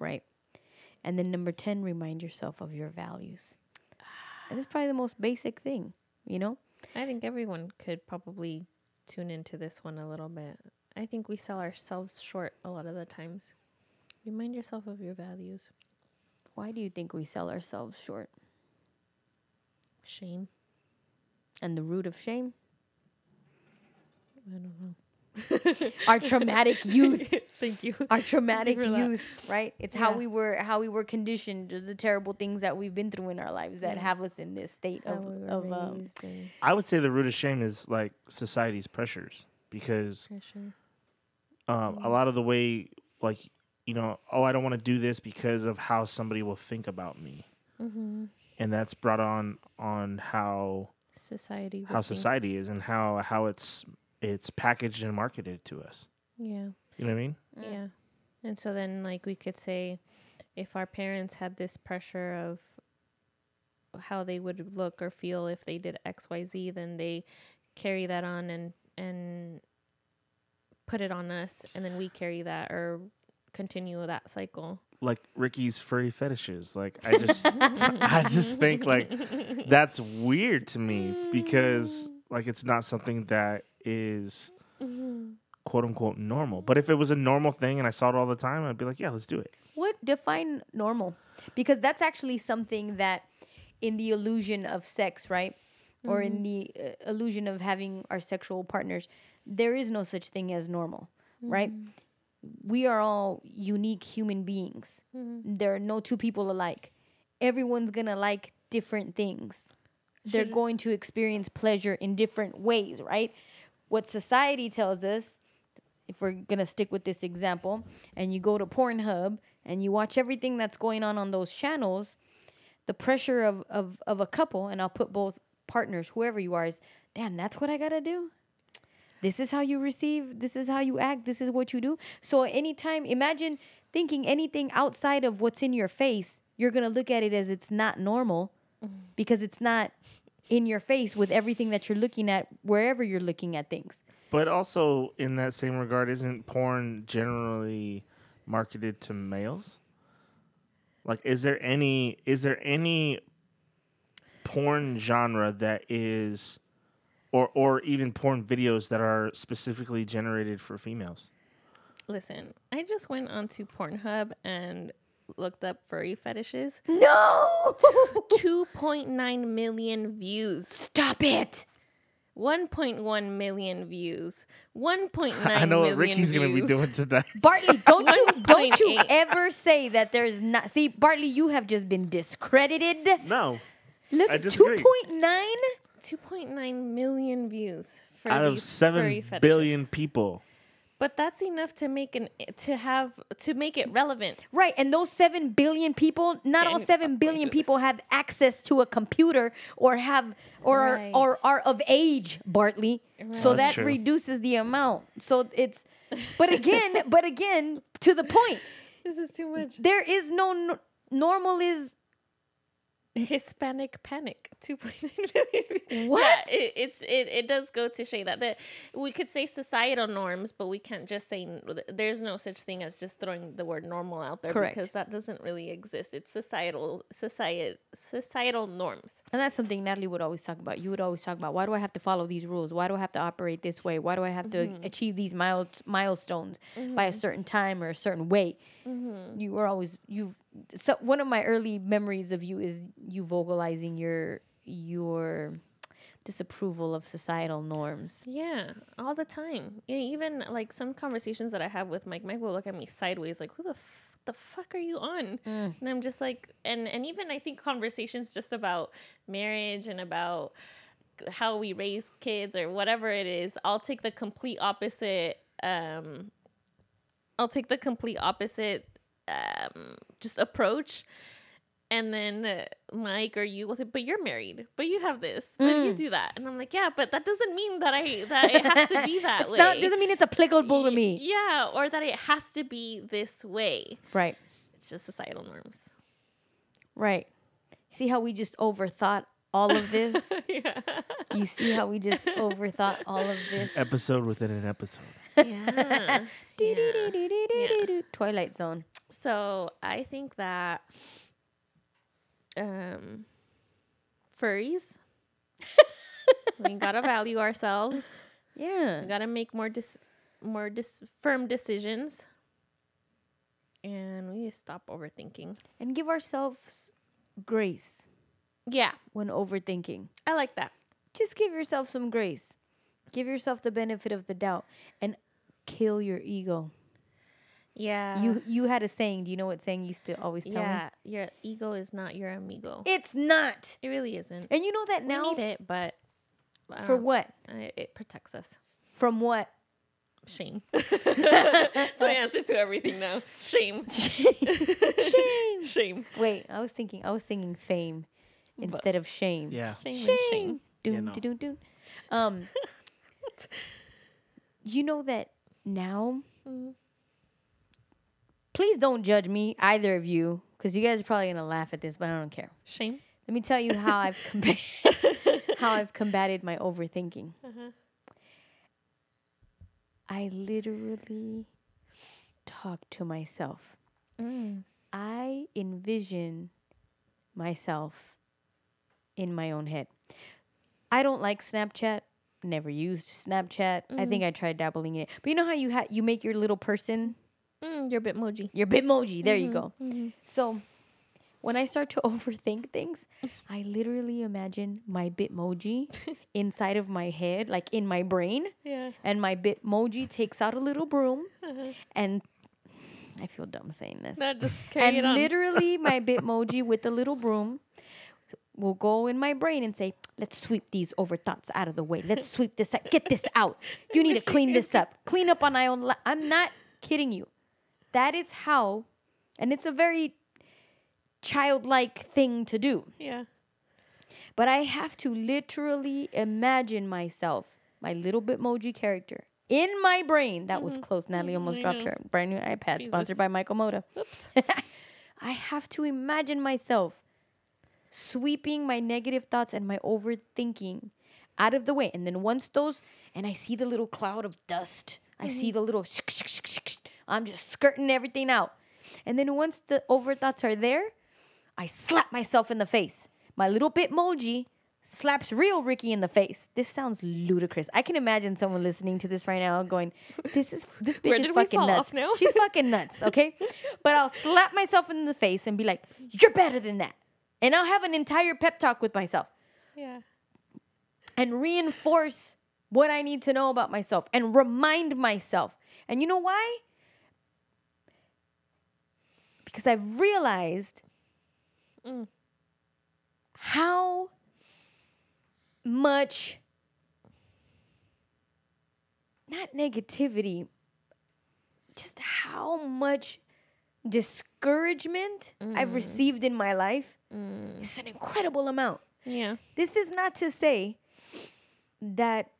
Right. And then number ten, remind yourself of your values. And it's probably the most basic thing, you know? I think everyone could probably tune into this one a little bit. I think we sell ourselves short a lot of the times. Remind yourself of your values. Why do you think we sell ourselves short? Shame. And the root of shame? I don't know. Our traumatic youth. Thank you. Our traumatic youth, that. Right? It's yeah. how we were how we were conditioned, the terrible things that we've been through in our lives that yeah. have us in this state how of we of um, I would say the root of shame is like society's pressures, because Pressure. um yeah. a lot of the way, like, you know, oh, I don't want to do this because of how somebody will think about me. Mm-hmm. And that's brought on on how society how society think. is and how how it's it's packaged and marketed to us. Yeah. You know what I mean? Yeah. And so then, like, we could say if our parents had this pressure of how they would look or feel if they did X Y Z, then they carry that on and and put it on us, and then we carry that or continue that cycle. Like Ricky's furry fetishes. Like, I just I just think, like, that's weird to me because, like, it's not something that is mm-hmm. quote unquote normal. But if it was a normal thing and I saw it all the time, I'd be like, yeah, let's do it. What define normal? Because that's actually something that in the illusion of sex, right? Mm-hmm. Or in the uh, illusion of having our sexual partners, there is no such thing as normal, mm-hmm. right? We are all unique human beings. Mm-hmm. There are no two people alike. Everyone's going to like different things. Should They're going to experience pleasure in different ways, right? What society tells us, if we're going to stick with this example, and you go to Pornhub and you watch everything that's going on on those channels, the pressure of, of, of a couple, and I'll put both partners, whoever you are, is, damn, that's what I got to do? This is how you receive. This is how you act. This is what you do. So anytime, imagine thinking anything outside of what's in your face, you're going to look at it as it's not normal because it's not in your face with everything that you're looking at, wherever you're looking at things. But also in that same regard, isn't porn generally marketed to males? Like, is there any, is there any porn genre that is... Or or even porn videos that are specifically generated for females? Listen, I just went onto Pornhub and looked up furry fetishes. No! two point nine million views. Stop it! one point one million views. one point nine million I know what Ricky's going to be doing tonight. Bartley, don't you don't you ever say that there's not... See, Bartley, you have just been discredited. No. Look, at two point nine? two point nine million views for out of seven billion people. But that's enough to make an to have to make it relevant. Right, and those seven billion people, not all seven billion people have access to a computer or have or or are of age, Bartley. So that reduces the amount. So it's but again, but again to the point. This is too much. There is no n- normal is Hispanic panic, two point nine million. What? Yeah, it, it's it, it does go to show that, that we could say societal norms, but we can't just say there's no such thing as just throwing the word normal out there. Correct. Because that doesn't really exist. It's societal society societal norms, and that's something Natalie would always talk about. You would always talk about, why do I have to follow these rules? Why do I have to operate this way? Why do I have mm-hmm. to achieve these mile- milestones mm-hmm. by a certain time or a certain way? Mm-hmm. You were always you've. So one of my early memories of you is you vocalizing your your disapproval of societal norms. Yeah, all the time. Yeah, even like some conversations that I have with Mike, Mike will look at me sideways like, who the f- the fuck are you on? Mm. And I'm just like, and, and even I think conversations just about marriage and about how we raise kids or whatever it is, I'll take the complete opposite. Um, I'll take the complete opposite Um, just approach, and then uh, Mike or you will say, but you're married, but you have this, but mm. you do that, and I'm like, yeah, but that doesn't mean that I that it has to be that way. That doesn't mean it's applicable to me. Yeah, or that it has to be this way. Right. It's just societal norms. Right. See how we just overthought all of this? Yeah. You see how we just overthought all of this? An episode within an episode. Yeah. Yeah. Yeah. Twilight Zone. So I think that um, furries, we gotta value ourselves. Yeah, we gotta make more dis- more dis- firm decisions, and we just stop overthinking and give ourselves grace. Yeah, when overthinking, I like that. Just give yourself some grace. Give yourself the benefit of the doubt and kill your ego. Yeah. You you had a saying. Do you know what saying you used to always tell yeah, me? Yeah. Your ego is not your amigo. It's not. It really isn't. And you know that now. We need it, but. Um, for what? I, it protects us. From what? Shame. That's my answer to everything now. Shame. Shame. Shame. Shame. Wait, I was thinking, I was thinking fame instead but, of shame. Yeah. Shame. Shame. Shame. Doom, yeah, no. doom, doom. Um, you know that now? Mm. Please don't judge me, either of you, because you guys are probably going to laugh at this, but I don't care. Shame. Let me tell you how I've combat- how I've combated my overthinking. Uh-huh. I literally talk to myself. Mm. I envision myself in my own head. I don't like Snapchat. Never used Snapchat. Mm. I think I tried dabbling in it. But you know how you ha- you make your little person? Mm, your Bitmoji. Your Bitmoji. There mm-hmm. you go. Mm-hmm. So when I start to overthink things, I literally imagine my Bitmoji inside of my head, like in my brain. Yeah. And my Bitmoji takes out a little broom. Uh-huh. And I feel dumb saying this. No, just carry it on. And literally my Bitmoji with the little broom will go in my brain and say, let's sweep these over thoughts out of the way. Let's sweep this out. Get this out. You need to clean this up. Clean up on my own. Li- I'm not kidding you. That is how, and it's a very childlike thing to do. Yeah. But I have to literally imagine myself, my little Bitmoji character, in my brain. That mm-hmm. was close. Natalie almost yeah. dropped her brand new iPad Jesus. Sponsored by Michael Moda. Oops. I have to imagine myself sweeping my negative thoughts and my overthinking out of the way. And then once those, and I see the little cloud of dust, I mm-hmm. see the little shk, shk, shk, shk, shk. I'm just skirting everything out. And then once the overthoughts are there, I slap myself in the face. My little Bitmoji slaps real Ricky in the face. This sounds ludicrous. I can imagine someone listening to this right now going, this is this bitch is fucking nuts. She's fucking nuts, okay? But I'll slap myself in the face and be like, you're better than that. And I'll have an entire pep talk with myself. Yeah. And reinforce what I need to know about myself and remind myself. And you know why? Because I've realized mm. how much, not negativity, just how much discouragement mm. I've received in my life. Mm. It's an incredible amount. Yeah. This is not to say that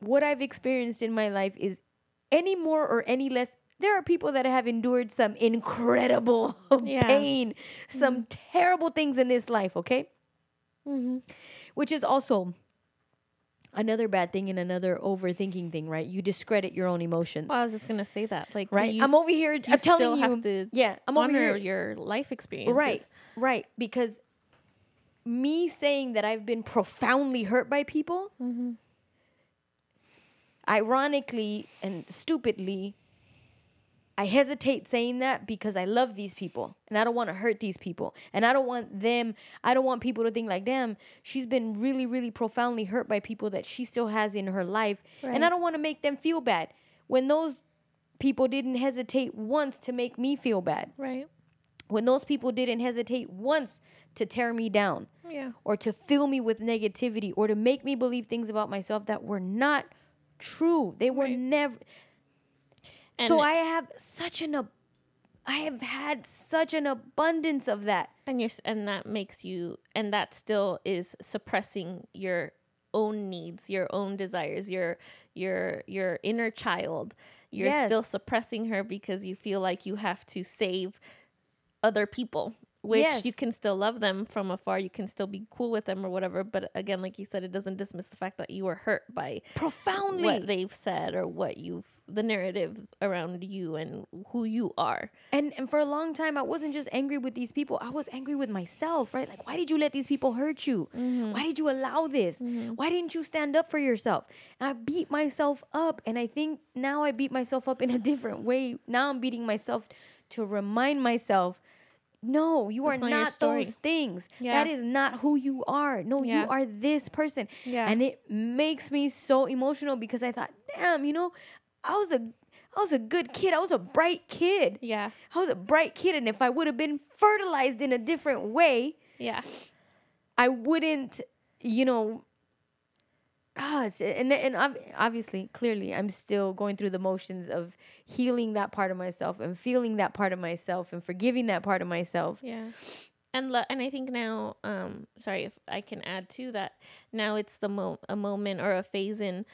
what I've experienced in my life is any more or any less. There are people that have endured some incredible yeah. pain, some mm-hmm. terrible things in this life, okay? Mm-hmm. Which is also another bad thing and another overthinking thing, right? You discredit your own emotions. Well, I was just going to say that. Like, right? I'm over here you I'm telling still you. Have to yeah, I'm honor over here. Your life experiences. Right, right. Because me saying that I've been profoundly hurt by people, mm-hmm. ironically and stupidly, I hesitate saying that because I love these people and I don't want to hurt these people and I don't want them. I don't want people to think like, damn, she's been really, really profoundly hurt by people that she still has in her life. Right. And I don't want to make them feel bad when those people didn't hesitate once to make me feel bad. Right. When those people didn't hesitate once to tear me down yeah. or to fill me with negativity or to make me believe things about myself that were not true. They were right. never. And so I have such an, ab- I have had such an abundance of that, and you're, and that makes you, and that still is suppressing your own needs, your own desires, your your your inner child. You're yes. still suppressing her because you feel like you have to save other people which yes. you can still love them from afar. You can still be cool with them or whatever. But again, like you said, it doesn't dismiss the fact that you were hurt by profoundly what they've said or what you've, the narrative around you and who you are. And and for a long time, I wasn't just angry with these people. I was angry with myself, right? Like, why did you let these people hurt you? Mm-hmm. Why did you allow this? Mm-hmm. Why didn't you stand up for yourself? And I beat myself up. And I think now I beat myself up in a different way. Now I'm beating myself to remind myself, no, you That's are not, not those things. Yeah. That is not who you are. No, yeah. you are this person. Yeah. And it makes me so emotional because I thought, damn, you know, I was a I was a good kid. I was a bright kid. Yeah. I was a bright kid. And if I would have been fertilized in a different way, yeah, I wouldn't, you know, ah, it's, and, and obviously, clearly, I'm still going through the motions of healing that part of myself and feeling that part of myself and forgiving that part of myself. Yeah. And lo- and I think now, um, sorry, if I can add to that, now it's the mo- a moment or a phase in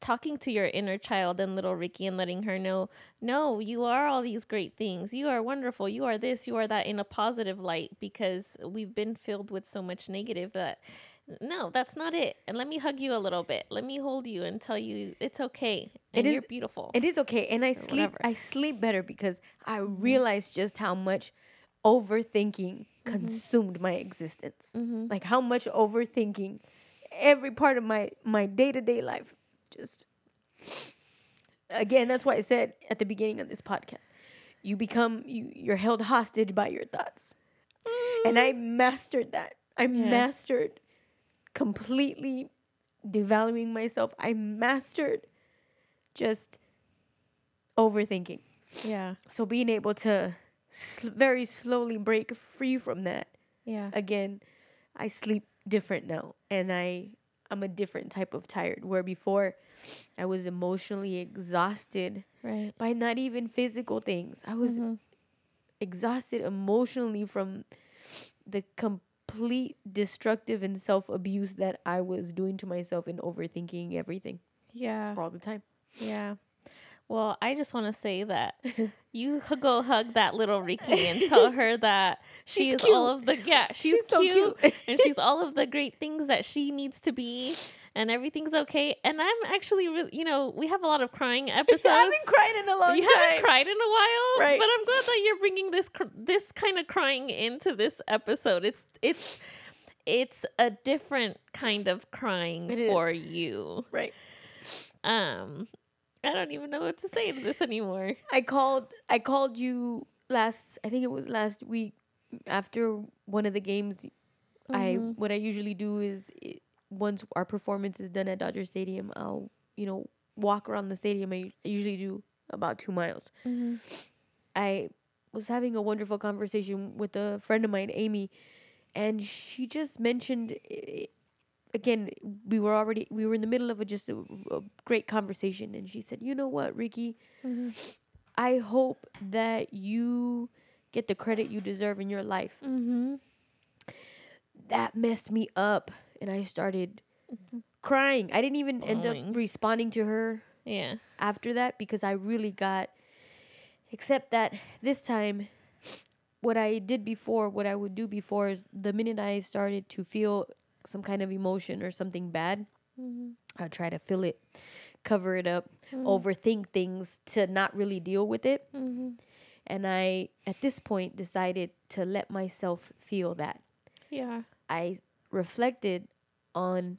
talking to your inner child and little Ricky and letting her know, no, you are all these great things. You are wonderful. You are this, you are that, in a positive light, because we've been filled with so much negative that, no, that's not it. And let me hug you a little bit. Let me hold you and tell you it's okay. And it is, you're beautiful. It is okay. And I or sleep whatever. I sleep better because I realized mm-hmm. just how much overthinking mm-hmm. consumed my existence. Mm-hmm. Like how much overthinking every part of my, my day-to-day life. Just again, that's why I said at the beginning of this podcast, you become you, you're held hostage by your thoughts. Mm. And I mastered that. I yeah. mastered completely devaluing myself. I mastered just overthinking. Yeah. So being able to sl- very slowly break free from that. Yeah. Again, I sleep different now, and I. I'm a different type of tired, where before I was emotionally exhausted right. by not even physical things. I was mm-hmm. exhausted emotionally from the complete destructive and self-abuse that I was doing to myself in overthinking everything. Yeah. All the time. Yeah. Well, I just want to say that you go hug that little Ricky and tell her that she she's is cute. all of the yeah, she's, she's cute, so cute. And she's all of the great things that she needs to be, and everything's okay. And I'm actually, re- you know, we have a lot of crying episodes. I haven't cried in a long you time. You haven't cried in a while, right. But I'm glad that you're bringing this cr- this kind of crying into this episode. It's it's it's a different kind of crying it for is. you, right? Um. I don't even know what to say to this anymore. I called I called you last, I think it was last week, after one of the games. Mm-hmm. I what I usually do is it, once our performance is done at Dodger Stadium, I'll, you know, walk around the stadium. I, I usually do about two miles. Mm-hmm. I was having a wonderful conversation with a friend of mine, Amy, and she just mentioned it, Again, we were already, we were in the middle of a, just a, a great conversation. And she said, you know what, Ricky, mm-hmm. I hope that you get the credit you deserve in your life. Mm-hmm. That messed me up. And I started mm-hmm. crying. I didn't even Bawling. end up responding to her yeah. after that, because I really got, except that this time, what I did before, what I would do before is the minute I started to feel some kind of emotion or something bad, mm-hmm. I'll try to fill it, cover it up, mm-hmm. overthink things to not really deal with it. Mm-hmm. And I, at this point, decided to let myself feel that. Yeah. I reflected on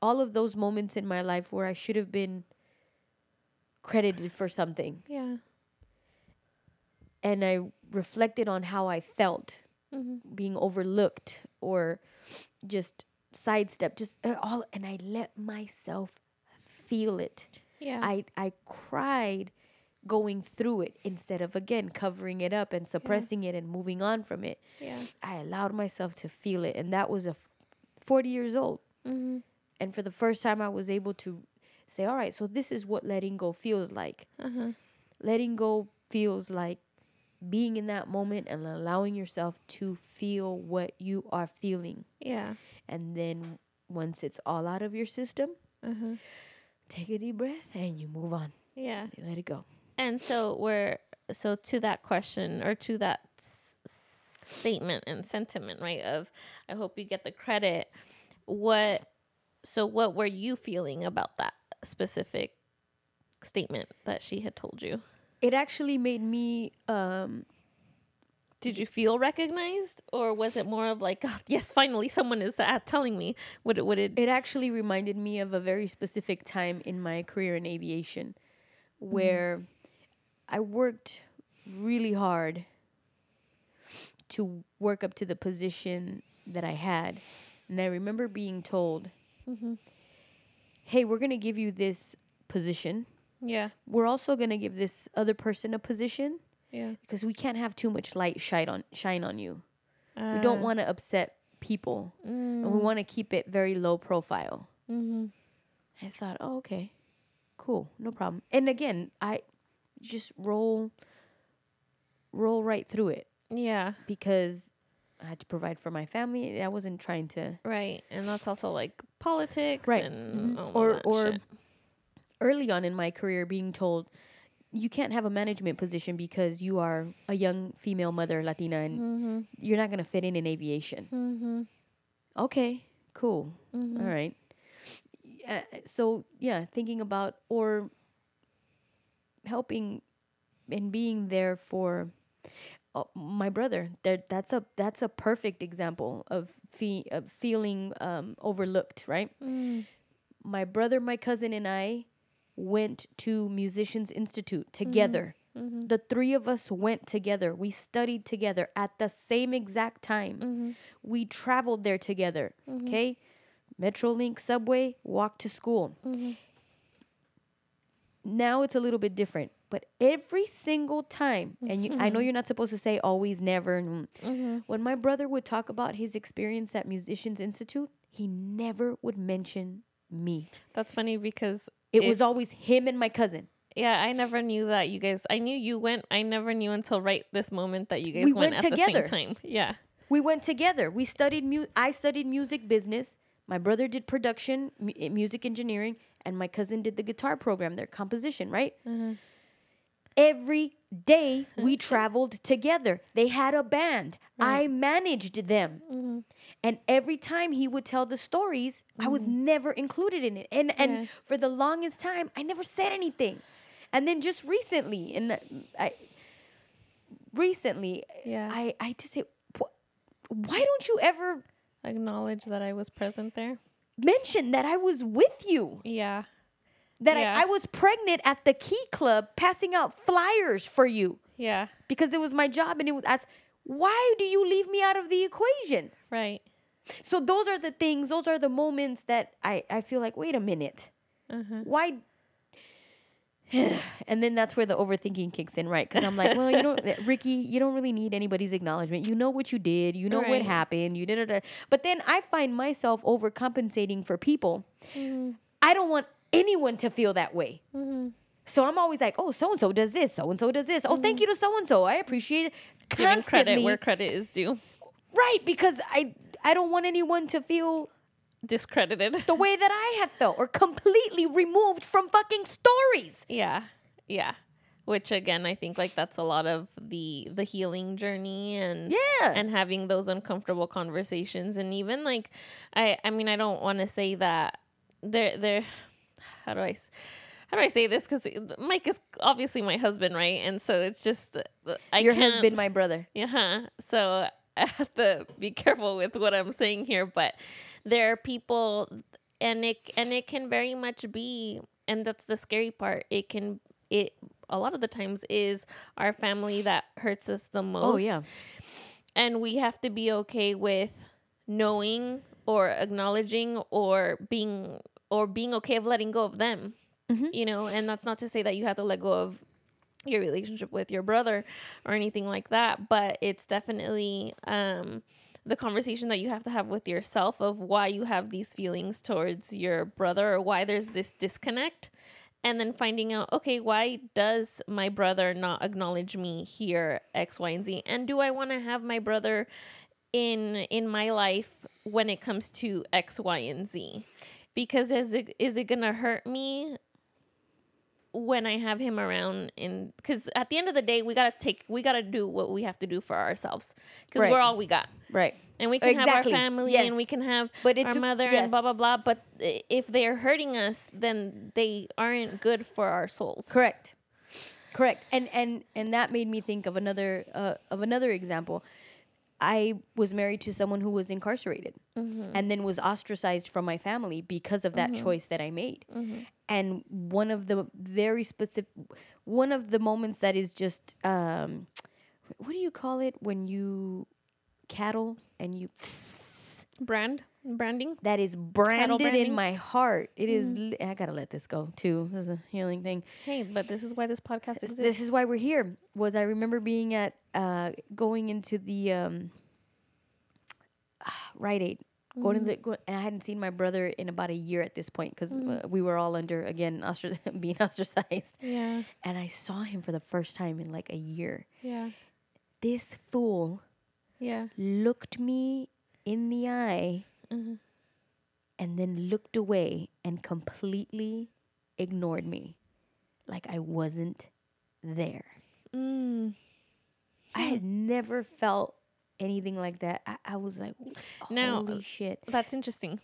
all of those moments in my life where I should have been credited for something. Yeah. And I reflected on how I felt mm-hmm. being overlooked or just sidestep just all, and I let myself feel it. Yeah. I, I cried going through it instead of, again, covering it up and suppressing yeah. it and moving on from it. Yeah. I allowed myself to feel it, and that was a f- forty years old. Mm-hmm. And for the first time, I was able to say, all right, so this is what letting go feels like. Uh-huh. Letting go feels like being in that moment and allowing yourself to feel what you are feeling. Yeah. And then once it's all out of your system, uh-huh. take a deep breath and you move on. Yeah. You let it go. And so we're, so to that question or to that s- statement and sentiment, right? Of, I hope you get the credit. What, so what were you feeling about that specific statement that she had told you? It actually made me, um, did you feel recognized, or was it more of like, oh, yes, finally someone is uh, telling me what it, what it... It actually reminded me of a very specific time in my career in aviation where mm. I worked really hard to work up to the position that I had. And I remember being told, mm-hmm. hey, we're going to give you this position. Yeah. We're also going to give this other person a position. Yeah. Because we can't have too much light shine on shine on you. Uh, we don't want to upset people. Mm. And we want to keep it very low profile. Mm-hmm. I thought, oh, okay. Cool. No problem. And again, I just roll roll right through it. Yeah. Because I had to provide for my family. I wasn't trying to... Right. And that's also like politics right. and mm-hmm. all or, that or shit. Early on in my career being told... You can't have a management position because you are a young female mother, Latina, and mm-hmm. you're not going to fit in in aviation. Mm-hmm. Okay, cool. Mm-hmm. All right. Uh, so, yeah, thinking about or helping and being there for uh, my brother. There, that's a that's a perfect example of, fe- of feeling um, overlooked, right? Mm. My brother, my cousin, and I went to Musicians Institute together. Mm-hmm. The three of us went together. We studied together at the same exact time. Mm-hmm. We traveled there together. Mm-hmm. Okay? Metrolink, subway, walk to school. Mm-hmm. Now it's a little bit different, but every single time, and you, I know you're not supposed to say always, never. Mm-hmm. When my brother would talk about his experience at Musicians Institute, he never would mention me. That's funny because It, it was always him and my cousin. Yeah, I never knew that you guys... I knew you went. I never knew until right this moment that you guys we went, went at together. The same time. Yeah. We went together. We studied... Mu- I studied music business. My brother did production, mu- music engineering, and my cousin did the guitar program, their composition, right? Uh-huh. Every day, we traveled together. They had a band. Right. I managed them. Mm-hmm. And every time he would tell the stories, mm-hmm. I was never included in it. And yeah. and for the longest time, I never said anything. And then just recently, and I recently, yeah. I, I just say, why don't you ever... acknowledge that I was present there? Mention that I was with you. Yeah. That yeah. I, I was pregnant at the Key Club passing out flyers for you. Yeah. Because it was my job and it was asked, why do you leave me out of the equation? Right. So those are the things, those are the moments that I, I feel like, wait a minute. Uh-huh. Why? And then that's where the overthinking kicks in, right? Because I'm like, well, you don't, Ricky, you don't really need anybody's acknowledgement. You know what you did. You know right. what happened. You did it. But then I find myself overcompensating for people. Mm. I don't want anyone to feel that way. Mm-hmm. So I'm always like, oh, so-and-so does this, so-and-so does this. Mm-hmm. Oh, thank you to so-and-so. I appreciate it. Constantly. Giving credit where credit is due. Right, because I I don't want anyone to feel discredited the way that I have felt or completely removed from fucking stories. Yeah, yeah. Which, again, I think like that's a lot of the the healing journey and yeah. and having those uncomfortable conversations. And even like, I, I mean, I don't want to say that they're... they're How do I, how do I say this? Because Mike is obviously my husband, right? And so it's just I your can't, husband, my brother. Yeah. Uh-huh. So I have to be careful with what I'm saying here, but there are people, and it and it can very much be, and that's the scary part. It can it a lot of the times is our family that hurts us the most. Oh yeah. And we have to be okay with knowing or acknowledging or being. Or being okay of letting go of them, mm-hmm. you know, and that's not to say that you have to let go of your relationship with your brother or anything like that. But it's definitely um, the conversation that you have to have with yourself of why you have these feelings towards your brother or why there's this disconnect. And then finding out, okay, why does my brother not acknowledge me here, X, Y, and Z? And do I want to have my brother in in my life when it comes to X, Y, and Z? Because is it is it gonna hurt me when I have him around, in because at the end of the day, we gotta take, we gotta do what we have to do for ourselves, because right. we're all we got, right? And we can exactly. have our family, yes. and we can have but our mother, yes. and blah blah blah. But if they're hurting us, then they aren't good for our souls. Correct, correct. And and and that made me think of another uh, of another example. I was married to someone who was incarcerated, mm-hmm. and then was ostracized from my family because of that mm-hmm. choice that I made. Mm-hmm. And one of the very specific, one of the moments that is just, um, what do you call it when you cattle and you brand branding? That is branded branding. In my heart. It mm. is. I gotta let this go too. This is a healing thing. Hey, but this is why this podcast exists. This is why we're here. Was I remember being at uh, going into the um, uh, Rite Aid. Going mm-hmm. to the, go, and I hadn't seen my brother in about a year at this point because mm-hmm. uh, we were all under, again, ostrac- being ostracized. Yeah. And I saw him for the first time in like a year. Yeah. This fool yeah. looked me in the eye mm-hmm. and then looked away and completely ignored me like I wasn't there. Mm. I had never felt anything like that. I, I was like, holy now, shit. That's interesting.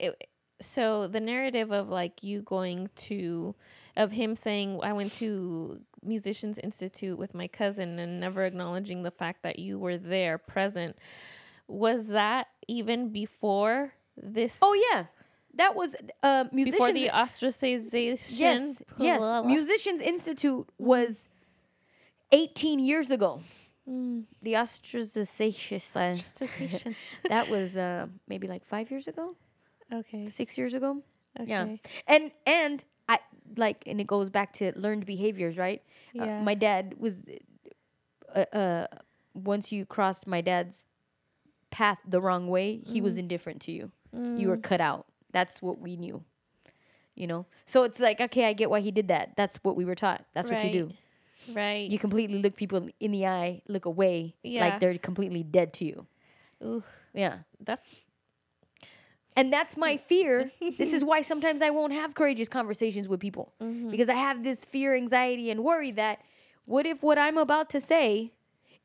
It, so the narrative of like you going to, of him saying, I went to Musicians Institute with my cousin and never acknowledging the fact that you were there present. Was that even before this? Oh, yeah. That was uh, Musicians. Before the ostracization. Yes, yes. Musicians Institute was eighteen years ago. Mm. The ostracization. ostracization. That was uh, maybe like five years ago. Okay. Six years ago. Okay. Yeah. And and I like and it goes back to learned behaviors, right? Yeah. Uh, my dad was uh, uh, once you crossed my dad's path the wrong way, mm. he was indifferent to you. Mm. You were cut out. That's what we knew. You know. So it's like, okay, I get why he did that. That's what we were taught. That's right. What you do. Right. You completely look people in the eye, look away, yeah. like they're completely dead to you. Ooh. Yeah. That's And that's my fear. This is why sometimes I won't have courageous conversations with people mm-hmm. because I have this fear, anxiety, and worry that what if what I'm about to say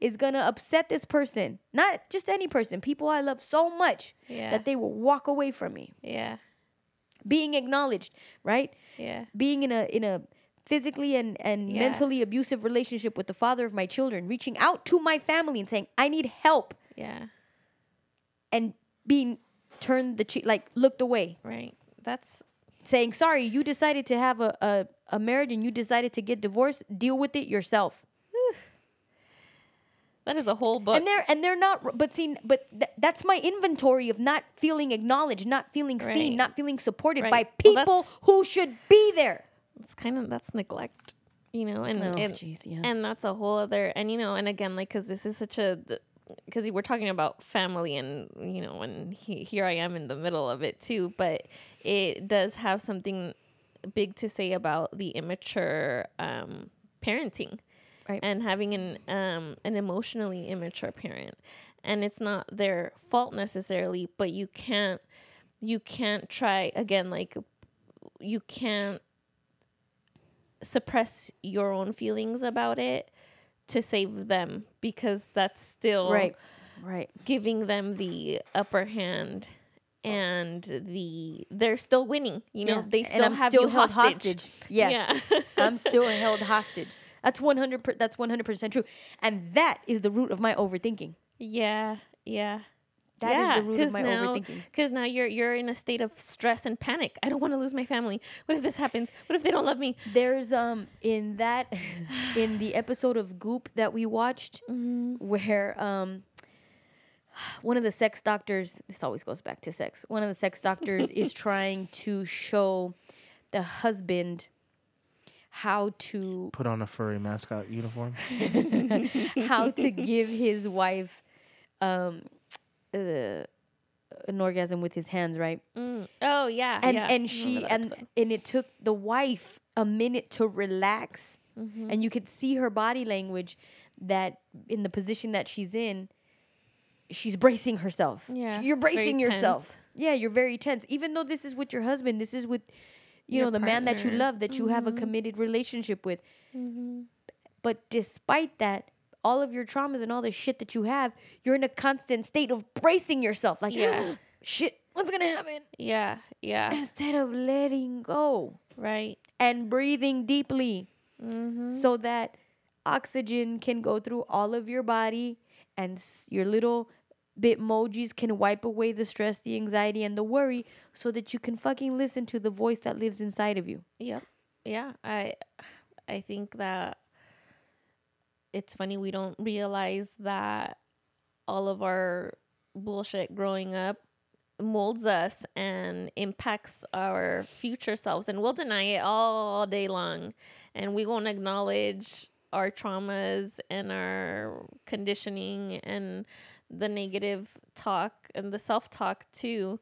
is going to upset this person? Not just any person, people I love so much yeah. that they will walk away from me. Yeah. Being acknowledged, right? Yeah. Being in a in a physically and, and yeah. mentally abusive relationship with the father of my children, reaching out to my family and saying, I need help. Yeah. And being turned the cheek, like looked away. Right. That's saying, sorry, you decided to have a, a, a marriage and you decided to get divorced. Deal with it yourself. That is a whole book. And they're, and they're not, but see, but th- that's my inventory of not feeling acknowledged, not feeling right. seen, not feeling supported right. by people well, who should be there. It's kind of, that's neglect, you know, and oh, it, geez, yeah. and that's a whole other, and you know, and again, like, because this is such a, because we're talking about family and, you know, and he, here I am in the middle of it too, but it does have something big to say about the immature um, parenting right. and having an um, an emotionally immature parent, and it's not their fault necessarily, but you can't, you can't try again, like, you can't suppress your own feelings about it to save them, because that's still right, right. giving them the upper hand, and the they're still winning. You know, yeah. they still and I'm have still you held hostage. hostage. Yes. Yeah, I'm still held hostage. That's one hundred. Per, that's one hundred percent true, and that is the root of my overthinking. Yeah, yeah. That yeah, is the root of my now, overthinking. Because now you're you're in a state of stress and panic. I don't want to lose my family. What if this happens? What if they don't love me? There's um in that in the episode of Goop that we watched mm-hmm. where um one of the sex doctors, this always goes back to sex. One of the sex doctors is trying to show the husband how to put on a furry mascot uniform. How to give his wife um Uh, an orgasm with his hands, right? Mm. Oh yeah, and yeah. and she and and it took the wife a minute to relax, mm-hmm. and you could see her body language that in the position that she's in, she's bracing herself. Yeah, you're bracing yourself. Tense. Yeah, you're very tense. Even though this is with your husband, this is with you Your know, the partner. man that you love, that mm-hmm. you have a committed relationship with. Mm-hmm. But despite that, all of your traumas and all the shit that you have, you're in a constant state of bracing yourself. Like, yeah. shit, what's going to happen? Yeah, yeah. Instead of letting go. Right. And breathing deeply mm-hmm. so that oxygen can go through all of your body and s- your little Bitmojis can wipe away the stress, the anxiety, and the worry so that you can fucking listen to the voice that lives inside of you. Yep. Yeah. I, I think that it's funny we don't realize that all of our bullshit growing up molds us and impacts our future selves. And we'll deny it all day long. And we won't acknowledge our traumas and our conditioning and the negative talk and the self-talk too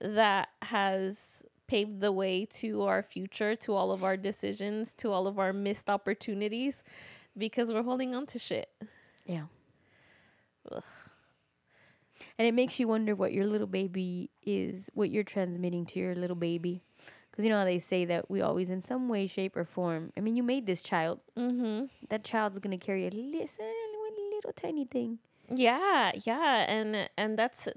that has paved the way to our future, to all of our decisions, to all of our missed opportunities, because we're holding on to shit. Yeah. Ugh. And it makes you wonder what your little baby is, what you're transmitting to your little baby. Because you know how they say that we always, in some way, shape, or form. I mean, you made this child. Mm-hmm. That child's going to carry a little, little tiny thing. Yeah, yeah. And and that's...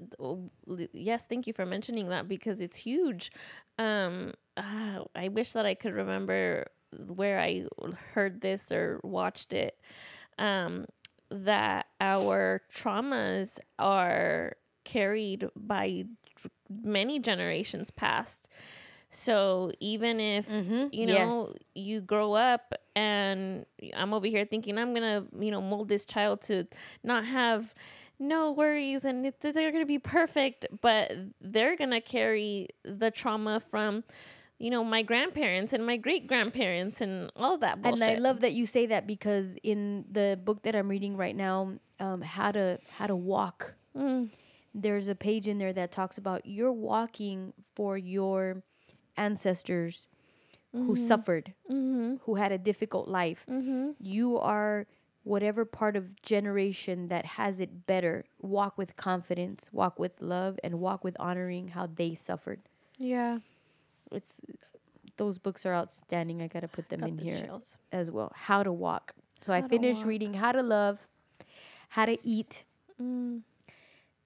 Yes, thank you for mentioning that, because it's huge. Um, uh, I wish that I could remember where I heard this or watched it, um, that our traumas are carried by many generations past. So even if, mm-hmm. you know, yes. you grow up and I'm over here thinking I'm going to, you know, mold this child to not have no worries and they're going to be perfect, but they're going to carry the trauma from, you know, my grandparents and my great-grandparents and all that bullshit. And I love that you say that, because in the book that I'm reading right now, um, How to How to Walk, mm. there's a page in there that talks about you're walking for your ancestors mm-hmm. who suffered, mm-hmm. who had a difficult life. Mm-hmm. You are whatever part of generation that has it better. Walk with confidence, walk with love, and walk with honoring how they suffered. Yeah. It's those books are outstanding. I gotta put them Got in the here chills. As well. How to Walk. So how I finished walk. reading How to Love, How to Eat, mm.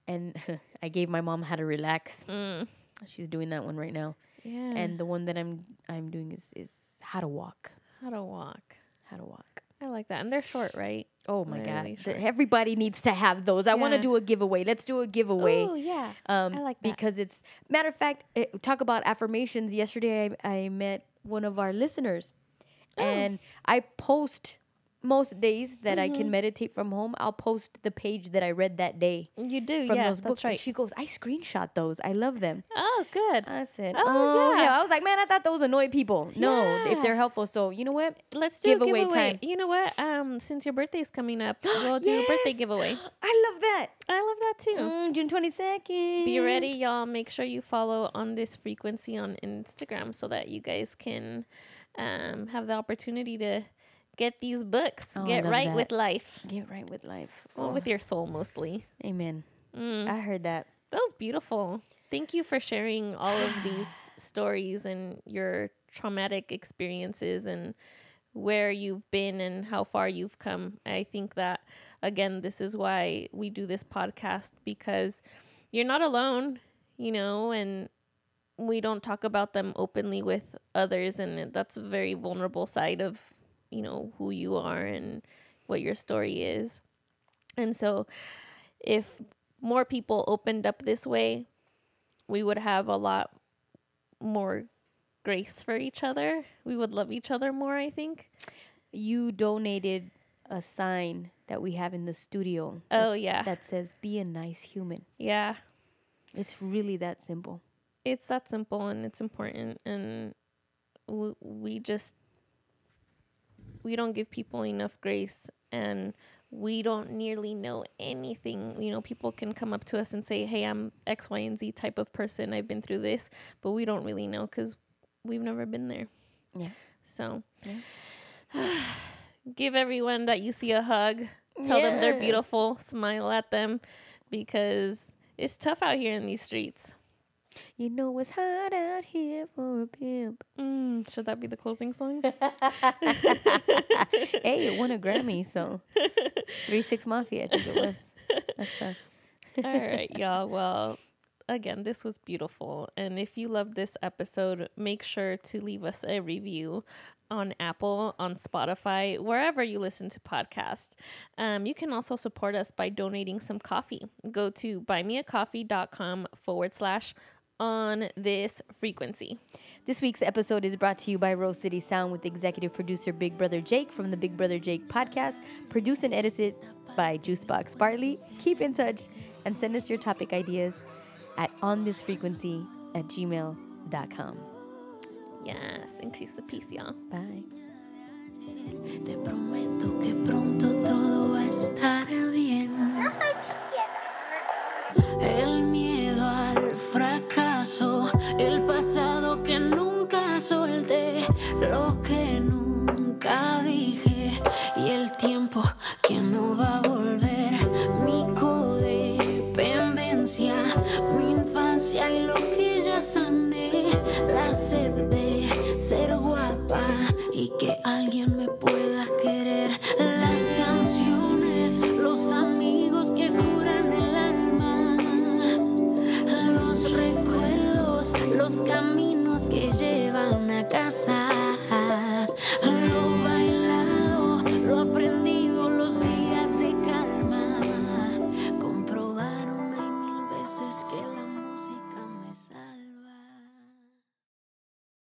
and I gave my mom How to Relax. Mm. She's doing that one right now. Yeah. And the one that I'm I'm doing is, is How to Walk. How to Walk. How to Walk. I like that. And they're short, right? Oh my they're God. Really the, everybody needs to have those. Yeah. I want to do a giveaway. Let's do a giveaway. Oh, yeah. Um, I like that. Because it's, matter of fact, it, talk about affirmations. Yesterday, I, I met one of our listeners. Mm. And I post most days that mm-hmm. I can meditate from home. I'll post the page that I read that day. You do, from yeah. those books. That's right. And she goes, I screenshot those. I love them. Oh, good. I said, oh, oh yeah. yeah. I was like, man, I thought those annoyed people. Yeah. No, if they're helpful. So you know what? Let's do giveaway, a giveaway time. You know what? Um, since your birthday is coming up, we'll do yes! a birthday giveaway. I love that. I love that too. Mm, June twenty-second. Be ready, y'all. Make sure you follow On This Frequency on Instagram so that you guys can um have the opportunity to get these books. Oh, get right that. with life. Get right with life. Well, oh. with your soul mostly. Amen. Mm. I heard that. That was beautiful. Thank you for sharing all of these stories and your traumatic experiences and where you've been and how far you've come. I think that, again, this is why we do this podcast, because you're not alone, you know, and we don't talk about them openly with others. And that's a very vulnerable side of, you know, who you are and what your story is. And so if more people opened up this way, we would have a lot more grace for each other. We would love each other more, I think. You donated a sign that we have in the studio. Oh, that, yeah. That says, be a nice human. Yeah. It's really that simple. It's that simple, and it's important. And w- we just... we don't give people enough grace, and we don't nearly know anything. You know, people can come up to us and say, hey, I'm X, Y, and Z type of person. I've been through this, but we don't really know because we've never been there. Yeah. So yeah. Give everyone that you see a hug. Tell yes. them they're beautiful. Smile at them, because it's tough out here in these streets. You know it's hot out here for a pimp. Mm, should that be the closing song? Hey, it won a Grammy, so Three Six Mafia, I think it was. That's tough. All right, y'all. Well, again, this was beautiful. And if you loved this episode, make sure to leave us a review on Apple, on Spotify, wherever you listen to podcasts. Um, you can also support us by donating some coffee. Go to buymeacoffee.com forward slash on this frequency. This week's episode is brought to you by Rose City Sound with executive producer Big Brother Jake from the Big Brother Jake podcast. Produced and edited by Juicebox Bartley. Keep in touch and send us your topic ideas at onthisfrequency at gmail dot com. Yes, increase the peace, y'all. Bye. Te prometo que pronto todo va a estar bien. No soy chiquita. El miedo al fracaso, el pasado que nunca solté, lo que nunca dije y el tiempo que no va a volver, mi codependencia, mi infancia y lo que ya sané. La sed de ser guapa y que alguien me pueda querer. Las canciones, los amigos que curan el alma, los recuerdos, los caminos que llevan a casa. Lo